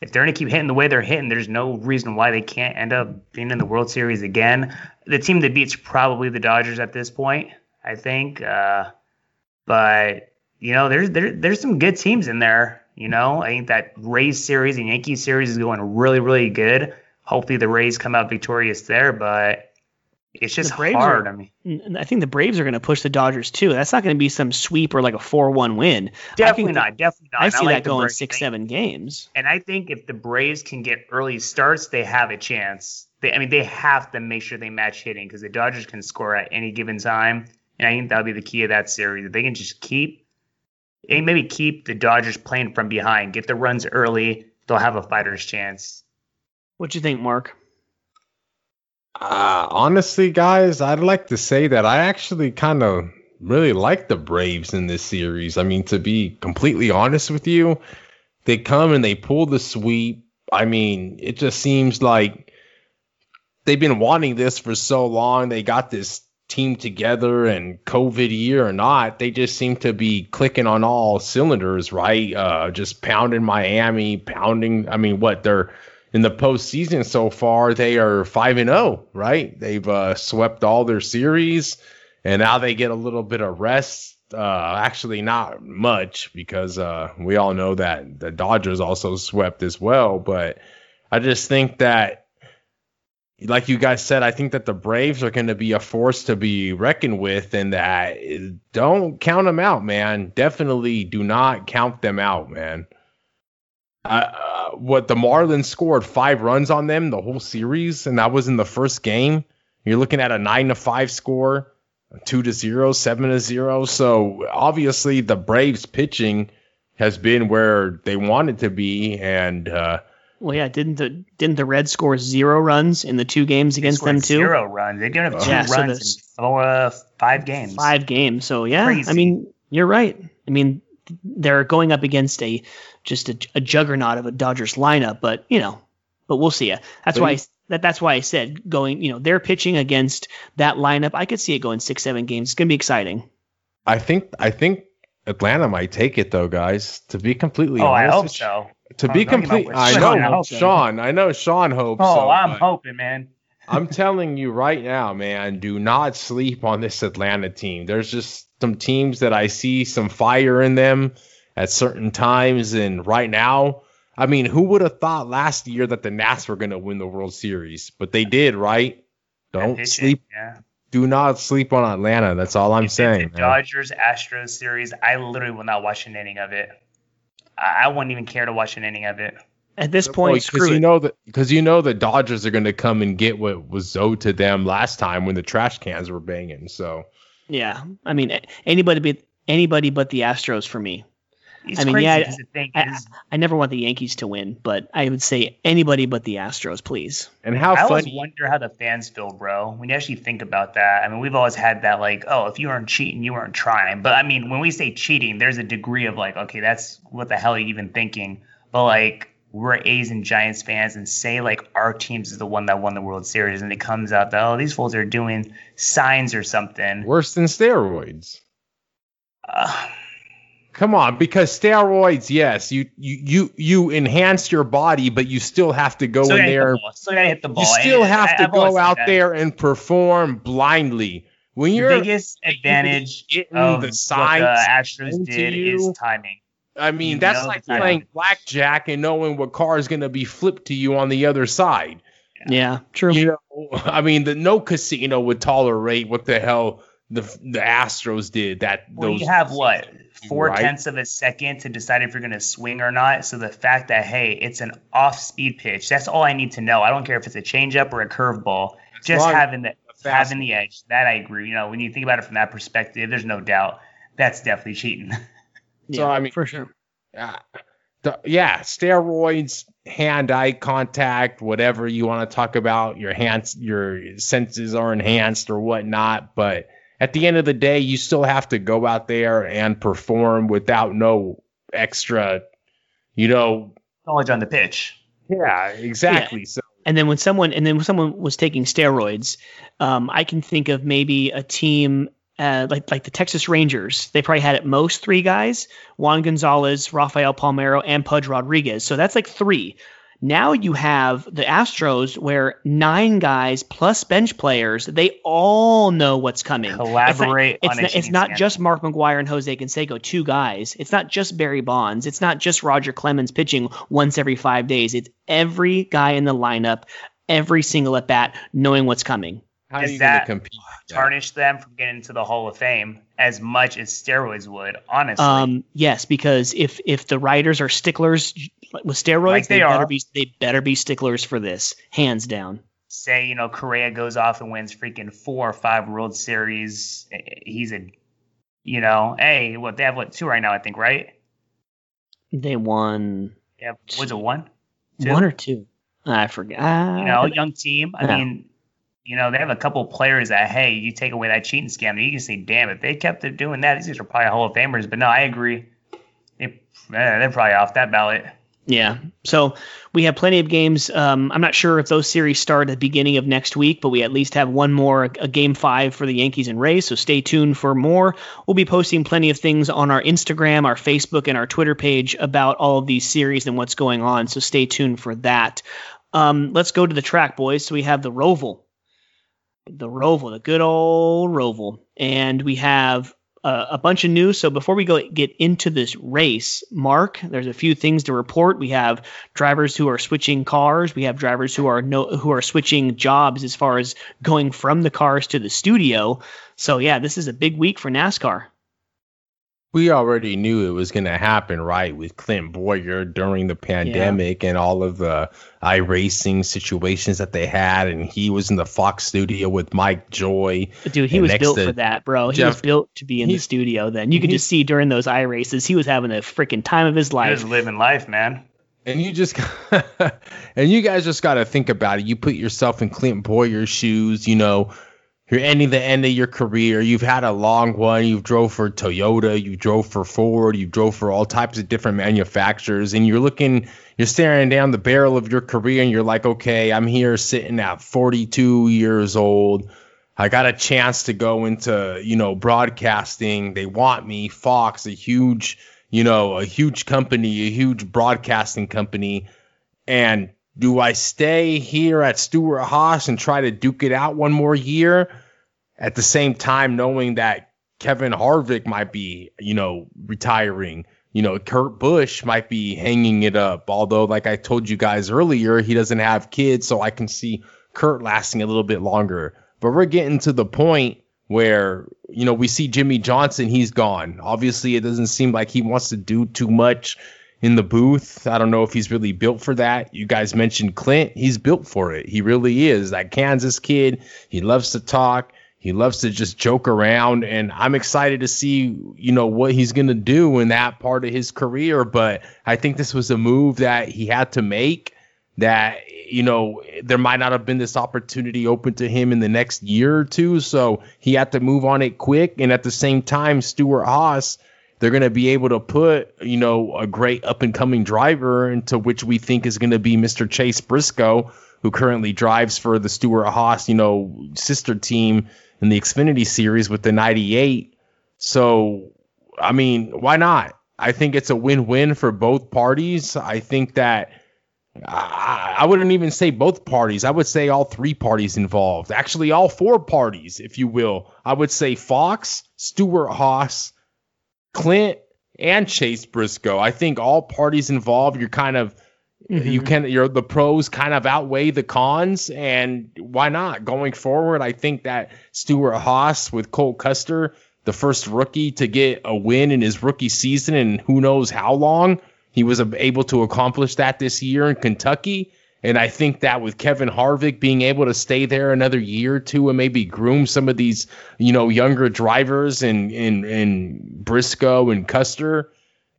if they're going to keep hitting the way they're hitting, there's no reason why they can't end up being in the World Series again. The team that beats probably the Dodgers at this point, I think. But, there's some good teams in there, I think that Rays series and Yankees series is going really, really good. Hopefully the Rays come out victorious there, but it's just hard. I think the Braves are going to push the Dodgers too. That's not going to be some sweep or like a 4-1 win. Definitely not. I see that going 6-7 games. And I think if the Braves can get early starts, they have a chance. They have to make sure they match hitting because the Dodgers can score at any given time. And I think that'll be the key of that series. If they can just maybe keep the Dodgers playing from behind, get the runs early, they'll have a fighter's chance. What do you think, Mark? Honestly, guys, I'd like to say that I actually kind of really like the Braves in this series. I mean, to be completely honest with you, they come and they pull the sweep. I mean, it just seems like they've been wanting this for so long. They got this team together, and COVID year or not, they just seem to be clicking on all cylinders, right? Just pounding Miami, pounding. I mean, they're in the postseason so far, they are 5-0, right? They've swept all their series, and now they get a little bit of rest. Actually, not much, because we all know that the Dodgers also swept as well. But I just think that, like you guys said, I think that the Braves are going to be a force to be reckoned with, and that don't count them out, man. Definitely do not count them out, man. What the Marlins scored 5 runs on them the whole series, and that was in the first game. You're looking at a 9-5 score, 2-0, 7-0. So obviously the Braves pitching has been where they wanted to be, and didn't the Reds score 0 runs in the 2 games against them too? 0 runs. They didn't have 2 runs in 5 games. 5 games. So yeah, crazy. I mean, you're right. I mean, they're going up against a juggernaut of a Dodgers lineup, but we'll see. That's why I said going, they're pitching against that lineup. I could see it going 6-7 games. It's going to be exciting. I think Atlanta might take it though, guys, to be completely honest. I hope so. Sean hopes so. I'm hoping, man. I'm telling you right now, man, do not sleep on this Atlanta team. There's just some teams that I see some fire in them at certain times, and right now, I mean, who would have thought last year that the Nats were going to win the World Series? But they did, right? Don't sleep. Yeah. Do not sleep on Atlanta. That's all I'm saying. The Dodgers-Astros series, I literally will not watch an inning of it. I wouldn't even care to watch an inning of it. At this point, like, screw it. Because you know the Dodgers are going to come and get what was owed to them last time when the trash cans were banging. So yeah, I mean, anybody but the Astros for me. I never want the Yankees to win, but I would say anybody but the Astros, please. And how I always wonder how the fans feel, bro. When you actually think about that, I mean, we've always had that, like, oh, if you aren't cheating, you aren't trying. But I mean, when we say cheating, there's a degree of like, okay, that's what the hell are you even thinking? But like, we're A's and Giants fans, and say like our teams is the one that won the World Series, and it comes out that, oh, these fools are doing signs or something worse than steroids. Come on, because steroids, yes, you enhance your body, but you still have to go in there. Still gotta hit the ball. You still have to go out there and perform blindly. When your biggest advantage of the signs what the Astros did is timing. I mean, that's like playing blackjack and knowing what car is going to be flipped to you on the other side. Yeah, true. You know, I mean, no casino would tolerate what the hell the Astros did. That you have what? 4 tenths of a second to decide if you're going to swing or not. So the fact that, hey, it's an off-speed pitch, that's all I need to know. I don't care if it's a changeup or a curveball. Just having the edge. That I agree. You know, when you think about it from that perspective, there's no doubt that's definitely cheating. Yeah, so I mean, for sure. Steroids, hand-eye contact, whatever you want to talk about. Your senses are enhanced or whatnot, but at the end of the day, you still have to go out there and perform without no extra, knowledge on the pitch. Yeah, exactly. Yeah. So, and then when someone was taking steroids, I can think of maybe a team like the Texas Rangers. They probably had at most 3 guys: Juan Gonzalez, Rafael Palmeiro, and Pudge Rodriguez. So that's like 3. Now you have the Astros where 9 guys plus bench players, they all know what's coming. It's not just Mark McGwire and Jose Canseco, 2 guys. It's not just Barry Bonds. It's not just Roger Clemens pitching once every 5 days. It's every guy in the lineup, every single at bat, knowing what's coming. How does that tarnish them from getting into the Hall of Fame as much as steroids would, honestly? Yes, because if the writers are sticklers with steroids, like they better be sticklers for this, hands down. Say, Correa goes off and wins freaking 4 or 5 World Series. He's they have 2 right now, I think, right? They won. Yeah, was it 1? 2? 1 or 2? I forgot. Young team. I mean. They have a couple players that, hey, you take away that cheating scam, you can say, damn, if they kept it doing that, these guys are probably Hall of Famers. But no, I agree. They're probably off that ballot. Yeah. So we have plenty of games. I'm not sure if those series start at the beginning of next week, but we at least have one more, a Game 5 for the Yankees and Rays. So stay tuned for more. We'll be posting plenty of things on our Instagram, our Facebook, and our Twitter page about all of these series and what's going on. So stay tuned for that. Let's go to the track, boys. So we have the Roval. The Roval, the good old Roval. And we have a bunch of news. So before we go get into this race, Mark, there's a few things to report. We have drivers who are switching cars. We have drivers who are switching jobs as far as going from the cars to the studio. So, yeah, this is a big week for NASCAR. We already knew it was going to happen, right, with Clint Boyer during the pandemic and all of the iRacing situations that they had. And he was in the Fox studio with Mike Joy. Dude, he was built for that, bro. He was built to be in the studio then. You could just see during those iRaces, he was having a freaking time of his life. He was living life, man. And you guys just got to think about it. You put yourself in Clint Boyer's shoes, You're ending the end of your career. You've had a long one. You've drove for Toyota. You drove for Ford. You drove for all types of different manufacturers. And you're staring down the barrel of your career. And you're like, okay, I'm here sitting at 42 years old. I got a chance to go into, broadcasting. They want me. Fox, a huge company, a huge broadcasting company. And do I stay here at Stewart-Haas and try to duke it out one more year? At the same time, knowing that Kevin Harvick might be, retiring. Kurt Busch might be hanging it up. Although, like I told you guys earlier, he doesn't have kids, so I can see Kurt lasting a little bit longer. But we're getting to the point where, we see Jimmy Johnson, he's gone. Obviously, it doesn't seem like he wants to do too much in the booth. I don't know if he's really built for that. You guys mentioned Clint. He's built for it. He really is. That Kansas kid, he loves to talk. He loves to just joke around, and I'm excited to see, you know, what he's going to do in that part of his career. But I think this was a move that he had to make, that, you know, there might not have been this opportunity open to him in the next year or two. So he had to move on it quick. And at the same time, Stuart Haas, they're going to be able to put, you know, a great up and coming driver into which we think is going to be Mr. Chase Briscoe, who currently drives for the Stuart Haas, you know, sister team in the Xfinity Series with the 98. So, I mean, why not? I think it's a win-win for both parties. I think that I wouldn't even say both parties. I would say all three parties involved. Actually, all four parties, if you will. I would say Fox, Stuart Haas, Clint, and Chase Briscoe. I think all parties involved, you're kind of, the pros kind of outweigh the cons, and why not? Going forward, I think that Stuart Haas with Cole Custer, the first rookie to get a win in his rookie season, and who knows how long, he was able to accomplish that this year in Kentucky. And I think that with Kevin Harvick being able to stay there another year or two and maybe groom some of these, you know, younger drivers and Briscoe and Custer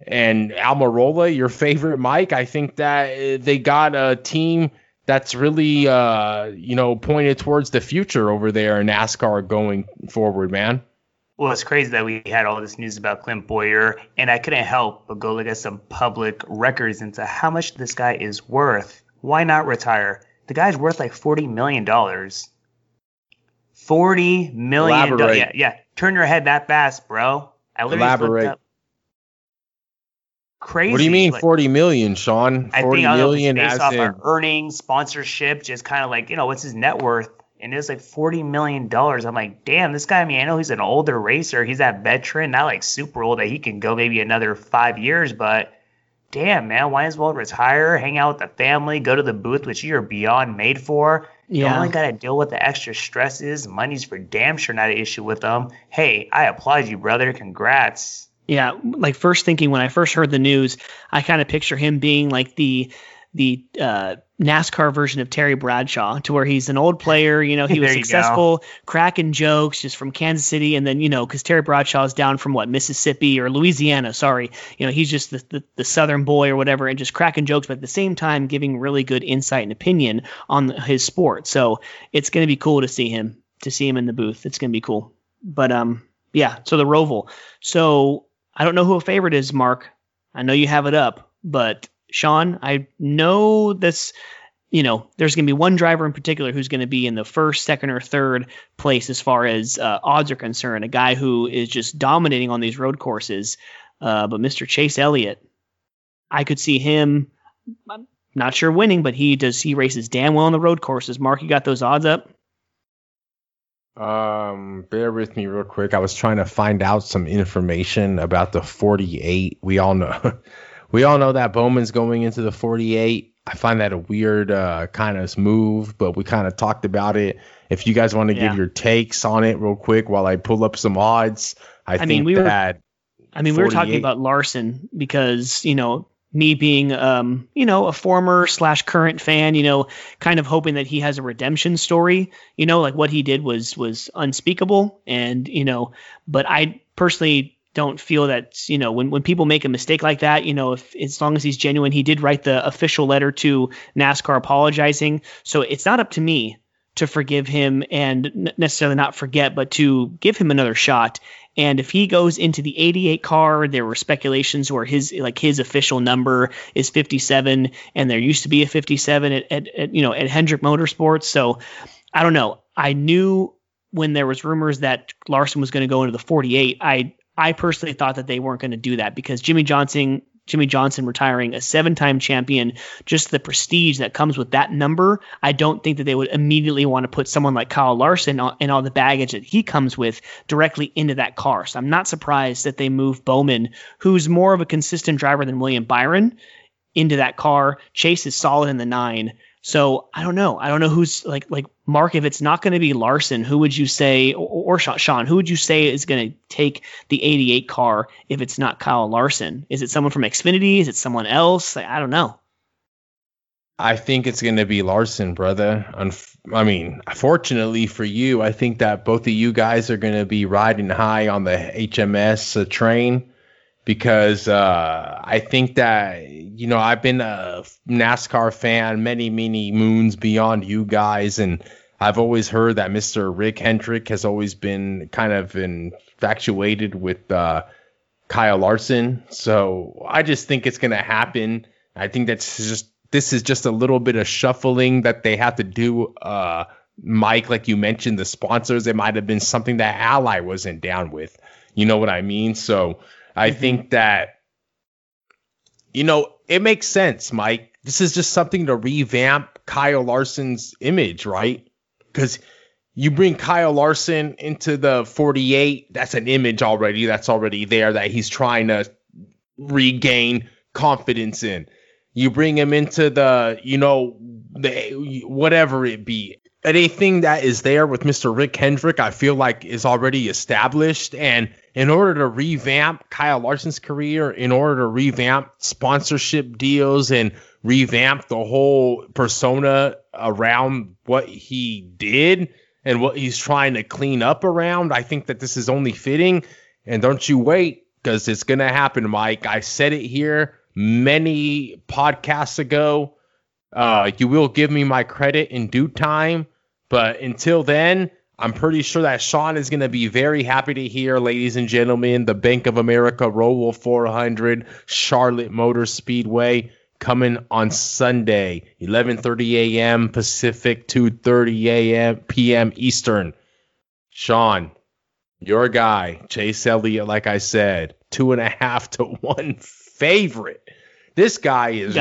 and Almirola, your favorite, Mike, I think that they got a team that's really, you know, pointed towards the future over there in NASCAR going forward, man. Well, it's crazy that we had all this news about Clint Boyer, and I couldn't help but go look at some public records into how much this guy is worth. Why not retire? The guy's worth like $40 million. $40 million. Elaborate. Yeah. Turn your head that fast, bro. I literally looked up. Crazy. What do you mean like, 40 million, Sean? 40 million based off our earnings, sponsorship, just kind of like, you know, what's his net worth? And it's like $40 million. I'm like, damn, this guy, I mean, I know he's an older racer. He's that veteran, not like super old that he can go maybe another 5 years, but damn, man, why as well retire, hang out with the family, go to the booth, which you're beyond made for. Yeah. You only got to deal with the extra stresses. Money's for damn sure not an issue with them. Hey, I applaud you, brother. Congrats. Yeah, like first thinking when I first heard the news, I kind of picture him being like the NASCAR version of Terry Bradshaw, to where he's an old player, you know, he was successful, cracking jokes just from Kansas City. And then, you know, because Terry Bradshaw is down from Mississippi or Louisiana, sorry. You know, he's just the Southern boy or whatever, and just cracking jokes, but at the same time, giving really good insight and opinion on his sport. So it's going to be cool to see him, in the booth. It's going to be cool. But yeah, so the Roval. So I don't know who a favorite is, Mark. I know you have it up, but Sean, I know this, you know, there's going to be one driver in particular who's going to be in the first, second, or third place as far as odds are concerned, a guy who is just dominating on these road courses. But Mr. Chase Elliott, I could see him, I'm not sure winning, but he races damn well on the road courses. Mark, you got those odds up? Bear with me real quick. I was trying to find out some information about the 48. We all know that Bowman's going into the 48. I find that a weird kind of move, but we kind of talked about it. If you guys want to give your takes on it real quick while I pull up some odds, we were talking about Larson because, you know, me being, you know, a former/current fan, you know, kind of hoping that he has a redemption story, you know, like what he did was unspeakable. And, you know, but I personally don't feel that, you know, when people make a mistake like that, you know, if as long as he's genuine, he did write the official letter to NASCAR apologizing. So it's not up to me to forgive him and necessarily not forget, but to give him another shot. And if he goes into the 88 car, there were speculations where his official number is 57, and there used to be a 57 at Hendrick Motorsports. So I don't know. I knew when there was rumors that Larson was going to go into the 48. I personally thought that they weren't going to do that because Jimmy Johnson retiring, a 7-time champion, just the prestige that comes with that number. I don't think that they would immediately want to put someone like Kyle Larson and all the baggage that he comes with directly into that car. So I'm not surprised that they move Bowman, who's more of a consistent driver than William Byron, into that car. Chase is solid in the 9. So I don't know. I don't know who's like Mark, if it's not going to be Larson, who would you say, or Sean, who would you say is going to take the 88 car if it's not Kyle Larson? Is it someone from Xfinity? Is it someone else? I don't know. I think it's going to be Larson, brother. Fortunately for you, I think that both of you guys are going to be riding high on the HMS train. Because I think that, you know, I've been a NASCAR fan many, many moons beyond you guys. And I've always heard that Mr. Rick Hendrick has always been kind of infatuated with Kyle Larson. So I just think it's going to happen. I think this is just a little bit of shuffling that they have to do. Mike, like you mentioned, the sponsors, it might have been something that Ally wasn't down with. You know what I mean? So I think that, you know, it makes sense, Mike. This is just something to revamp Kyle Larson's image, right? Because you bring Kyle Larson into the 48, that's an image already that's already there that he's trying to regain confidence in. You bring him into the, you know, the whatever it be. Anything that is there with Mr. Rick Hendrick, I feel like is already established. And in order to revamp Kyle Larson's career, in order to revamp sponsorship deals and revamp the whole persona around what he did and what he's trying to clean up around, I think that this is only fitting. And don't you wait, because it's going to happen, Mike. I said it here many podcasts ago. You will give me my credit in due time. But until then, I'm pretty sure that Sean is going to be very happy to hear, ladies and gentlemen, the Bank of America Roval 400 Charlotte Motor Speedway coming on Sunday, 11:30 a.m. Pacific, 2:30 a.m. p.m. Eastern. Sean, your guy, Chase Elliott, like I said, 2.5 to 1 favorite. This guy is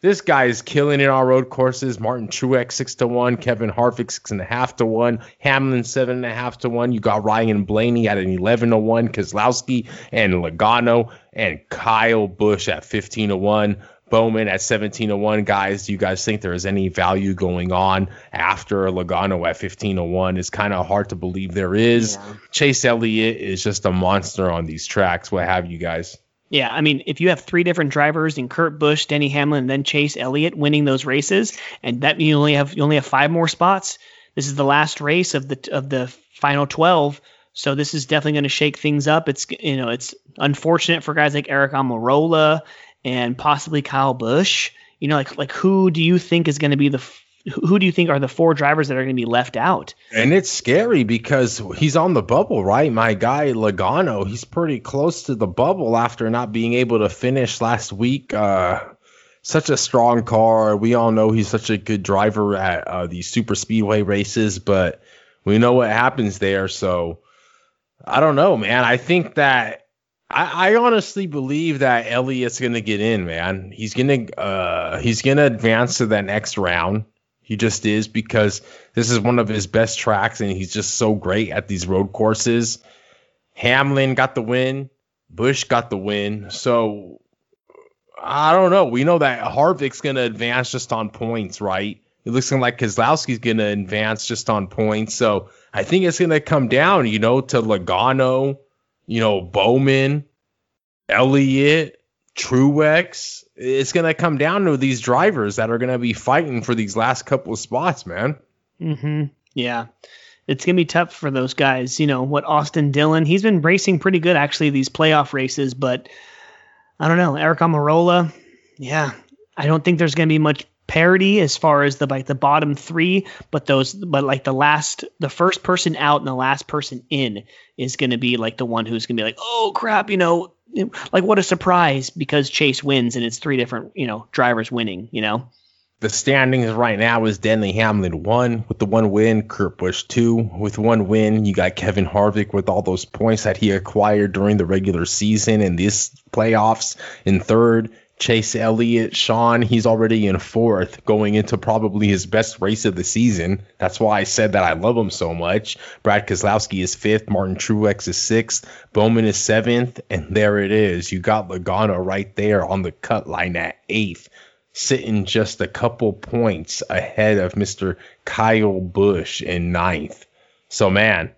This guy is killing in our road courses. Martin Truex 6 to 1, Kevin Harvick 6.5 to 1, Hamlin 7.5 to 1. You got Ryan Blaney at an 11 to 1, Keselowski and Logano, and Kyle Busch at 15 to 1, Bowman at 17 to 1. Guys, do you guys think there is any value going on after Logano at 15 to 1? It's kind of hard to believe there is. Yeah. Chase Elliott is just a monster on these tracks. What have you guys? Yeah, I mean, if you have three different drivers in Kurt Busch, Denny Hamlin, and then Chase Elliott winning those races, and that you only have five more spots. This is the last race of the final 12, so this is definitely going to shake things up. It's, you know, it's unfortunate for guys like Eric Almirola and possibly Kyle Busch. You know, like who do you think is going to be who do you think are the four drivers that are going to be left out? And it's scary because he's on the bubble, right? My guy Logano, he's pretty close to the bubble after not being able to finish last week. Such a strong car. We all know he's such a good driver at these super speedway races, but we know what happens there. So I don't know, man. I think that I honestly believe that Elliott's going to get in, man. He's going to advance to that next round. He just is, because this is one of his best tracks, and he's just so great at these road courses. Hamlin got the win. Busch got the win. So, I don't know. We know that Harvick's going to advance just on points, right? It looks like Keselowski's going to advance just on points. So, I think it's going to come down, you know, to Logano, you know, Bowman, Elliott, Truex. It's going to come down to these drivers that are going to be fighting for these last couple of spots, man. Mm-hmm. Yeah. It's going to be tough for those guys. You know what, Austin Dillon, he's been racing pretty good, actually, these playoff races, but I don't know. Eric Almirola. Yeah. I don't think there's going to be much parity as far as the bottom three, but the first person out and the last person in is going to be like the one who's going to be like, oh crap, you know, like what a surprise, because Chase wins and it's three different, you know, drivers winning, you know. The standings right now is Denny Hamlin 1 with the one win, Kurt Busch 2 with one win. You got Kevin Harvick with all those points that he acquired during the regular season and this playoffs in third. Chase Elliott, Sean, he's already in fourth going into probably his best race of the season. That's why I said that I love him so much. Brad Keselowski is fifth. Martin Truex is sixth. Bowman is seventh. And there it is. You got Logano right there on the cut line at eighth. sitting just a couple points ahead of Mr. Kyle Busch in ninth. So, man,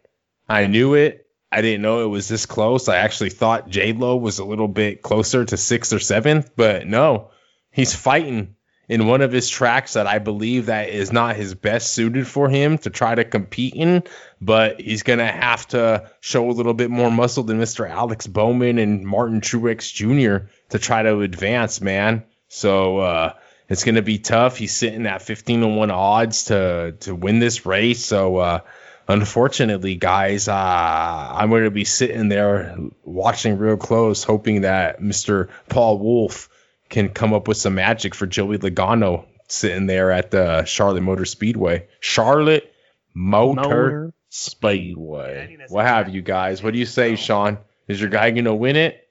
I knew it. I didn't know it was this close. I actually thought J-Lo was a little bit closer to 6th or 7th, but no, he's fighting in one of his tracks that I believe that is not his best suited for him to try to compete in, but he's going to have to show a little bit more muscle than Mr. Alex Bowman and Martin Truex Jr. to try to advance, man. So it's going to be tough. He's sitting at 15-1 odds to win this race. So unfortunately, guys, I'm going to be sitting there watching real close, hoping that Mr. Paul Wolf can come up with some magic for Joey Logano sitting there at the Charlotte Motor Speedway. Charlotte Motor Speedway. What have you guys? What do you say, Sean? Is your guy going to win it?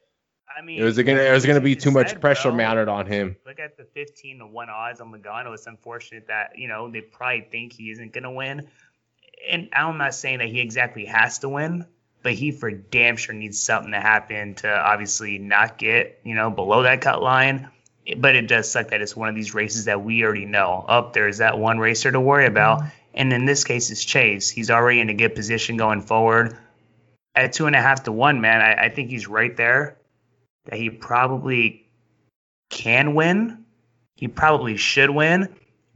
I mean, there's going to be too much pressure mounted on him. Look at the 15-1 odds on Logano. It's unfortunate that, you know, they probably think he isn't going to win. And I'm not saying that he exactly has to win, but he for damn sure needs something to happen to obviously not get, you know, below that cut line. But it does suck that it's one of these races that we already know. Up there is that one racer to worry about. And in this case, it's Chase. He's already in a good position going forward. At 2.5 to 1, man, I think he's right there. That he probably can win. He probably should win.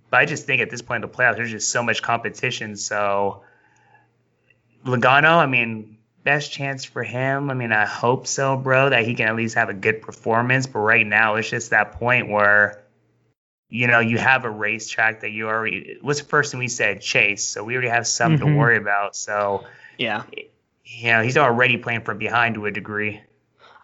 But I just think at this point in the playoffs, there's just so much competition. So Logano, I mean, best chance for him. I mean, I hope so, bro, that he can at least have a good performance. But right now, it's just that point where, you know, you have a racetrack that you already – what's the first thing we said? Chase. So we already have something to worry about. So, yeah, you know, he's already playing from behind to a degree.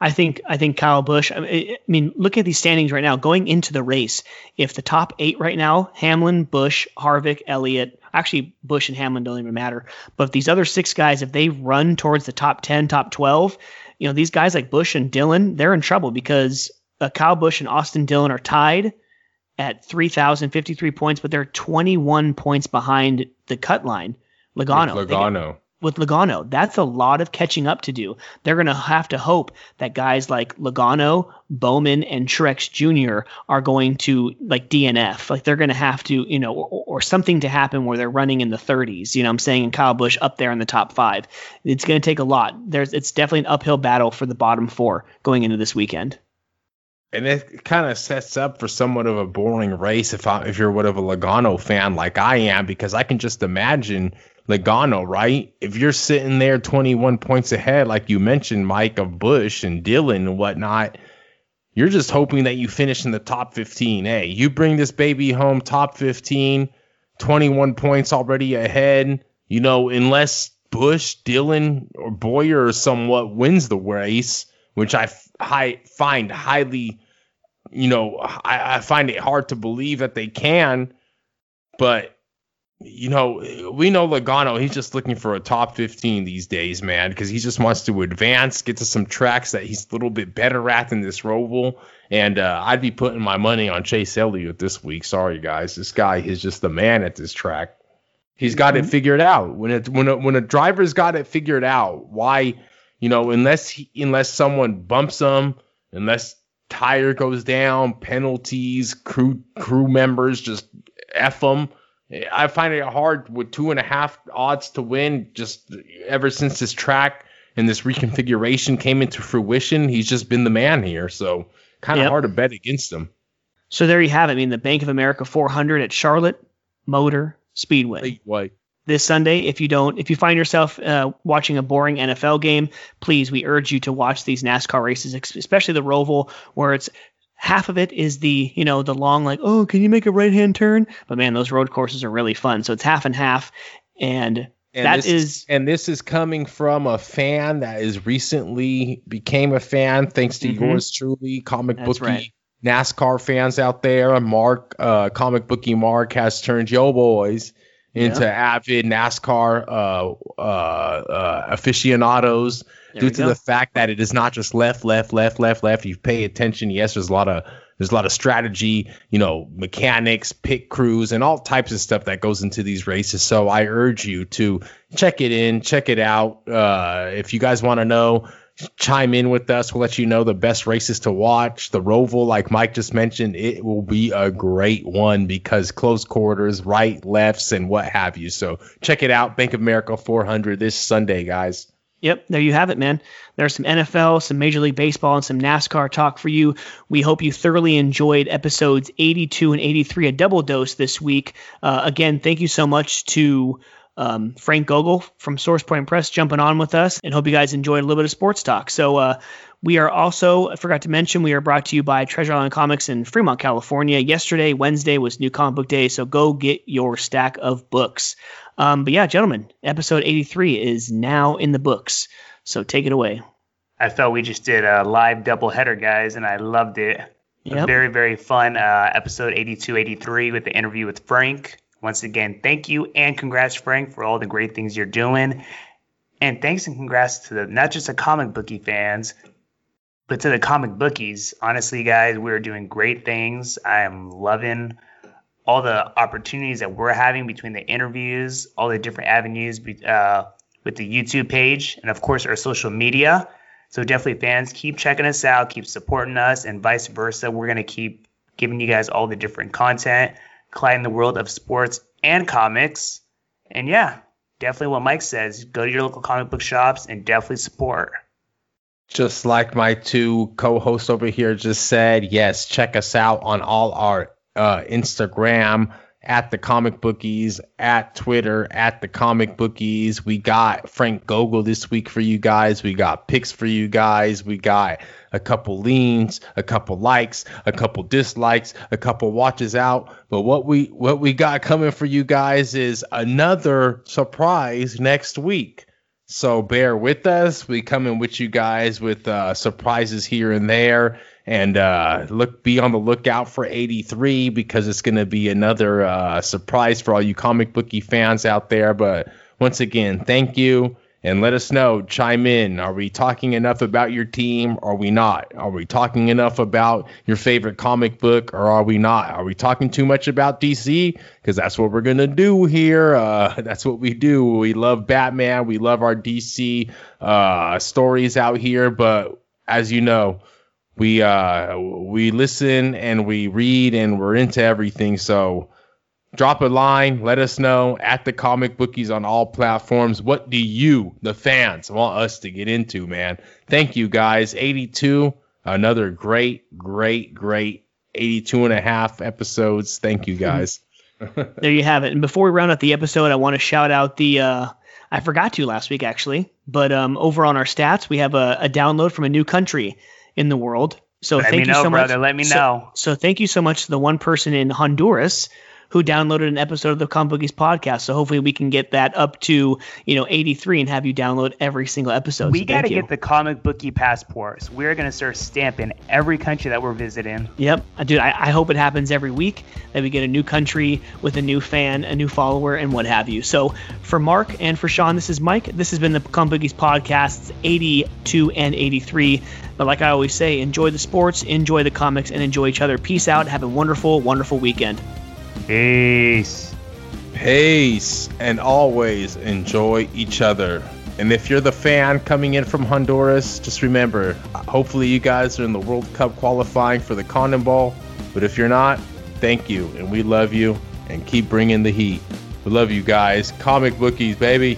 I think Kyle Busch, I mean, look at these standings right now. Going into the race, if the top eight right now, Hamlin, Busch, Harvick, Elliott, actually Busch and Hamlin don't even matter. But if these other six guys, if they run towards the top 10, top 12, you know, these guys like Busch and Dillon, they're in trouble because Kyle Busch and Austin Dillon are tied at 3,053 points, but they're 21 points behind the cut line. Logano. With Logano, that's a lot of catching up to do. They're going to have to hope that guys like Logano, Bowman, and Truex Jr. are going to like DNF. Like they're going to have to, you know, or something to happen where they're running in the 30s. You know what I'm saying? And Kyle Busch up there in the top five. It's going to take a lot. It's definitely an uphill battle for the bottom four going into this weekend. And it kind of sets up for somewhat of a boring race if you're whatever Logano fan like I am, because I can just imagine Logano, right? If you're sitting there 21 points ahead, like you mentioned, Mike, of Busch and Dillon and whatnot, you're just hoping that you finish in the top 15. Hey, you bring this baby home top 15, 21 points already ahead, you know, unless Busch, Dillon, or Boyer or somewhat wins the race, which I find it hard to believe that they can. But, you know, we know Logano, he's just looking for a top 15 these days, man, because he just wants to advance, get to some tracks that he's a little bit better at than this Roval. And I'd be putting my money on Chase Elliott this week. Sorry, guys. This guy is just the man at this track. He's got it figured out. When a driver's got it figured out, why... You know, unless someone bumps them, unless tire goes down, penalties, crew members just F them. I find it hard with 2.5 odds to win. Just ever since this track and this reconfiguration came into fruition, he's just been the man here. So kind of hard to bet against him. So there you have it. I mean, the Bank of America 400 at Charlotte Motor Speedway. This Sunday, if you find yourself watching a boring NFL game, please, we urge you to watch these NASCAR races, especially the Roval, where it's half of it is the, you know, the long, like, oh, can you make a right-hand turn? But man, those road courses are really fun. So it's half and half, and this is coming from a fan that is recently became a fan thanks to yours truly, Comic Bookie. Right. NASCAR fans out there, Mark, Comic Bookie Mark has turned yo boys into avid NASCAR aficionados due to the fact that it is not just left. You pay attention. Yes, there's a lot of strategy, you know, mechanics, pit crews, and all types of stuff that goes into these races. So I urge you to check it out. If you guys want to know chime in with us. We'll let you know the best races to watch. The Roval, like Mike just mentioned, it will be a great one because close quarters, right, lefts, and what have you. So check it out. Bank of America 400 this Sunday, guys. Yep, there you have it, man. There's some NFL, some Major League Baseball, and some NASCAR talk for you. We hope you thoroughly enjoyed episodes 82 and 83, a double dose this week. Again, thank you so much to Frank Gogol from SourcePoint Press jumping on with us, and hope you guys enjoyed a little bit of sports talk. So we are also, I forgot to mention, we are brought to you by Treasure Island Comics in Fremont, California. Yesterday, Wednesday, was New Comic Book Day, so go get your stack of books. But yeah, gentlemen, episode 83 is now in the books, so take it away. I felt we just did a live doubleheader, guys, and I loved it. Yep. Very, very fun episode 82, 83 with the interview with Frank. Once again, thank you and congrats, Frank, for all the great things you're doing. And thanks and congrats to the, not just the comic bookie fans, but to the comic bookies. Honestly, guys, we're doing great things. I am loving all the opportunities that we're having between the interviews, all the different avenues with the YouTube page, and, of course, our social media. So definitely, fans, keep checking us out, keep supporting us, and vice versa. We're going to keep giving you guys all the different content, colliding the world of sports and comics. And yeah, definitely what Mike says, go to your local comic book shops and definitely support. Just like my two co-hosts over here just said, yes, check us out on all our Instagram, at the Comic Bookies, at Twitter, at the Comic Bookies. We got Frank Gogol this week for you guys. We got picks for you guys. We got a couple leans, a couple likes, a couple dislikes, a couple watches out. But what we got coming for you guys is another surprise next week. So bear with us. We coming with you guys with surprises here and there. And be on the lookout for 83 because it's going to be another surprise for all you comic bookie fans out there. But once again, thank you. And let us know. Chime in. Are we talking enough about your team? Are we not? Are we talking enough about your favorite comic book? Or are we not? Are we talking too much about DC? Because that's what we're going to do here. That's what we do. We love Batman. We love our DC stories out here. But as you know, we listen and we read and we're into everything. So drop a line. Let us know at the Comic Bookies on all platforms. What do you, the fans, want us to get into, man? Thank you, guys. 82, another great, great, great 82 and a half episodes. Thank you, guys. There you have it. And before we round out the episode, I want to shout out the I forgot to last week, actually. But over on our stats, we have a download from a new country in the world. So thank you so much to the one person in Honduras who downloaded an episode of the Comic Bookies podcast. So hopefully we can get that up to, 83 and have you download every single episode. We got to get the comic bookie passports. We're going to start stamping every country that we're visiting. Yep. Dude, I hope it happens every week that we get a new country with a new fan, a new follower, and what have you. So for Mark and for Sean, this is Mike. This has been the Comic Bookies podcasts 82 and 83. But like I always say, enjoy the sports, enjoy the comics, and enjoy each other. Peace out. Have a wonderful, wonderful weekend. Peace. Peace. And always enjoy each other. And if you're the fan coming in from Honduras, just remember, hopefully you guys are in the World Cup qualifying for the Condom Bowl. But if you're not, thank you. And we love you. And keep bringing the heat. We love you guys. Comic Bookies, baby.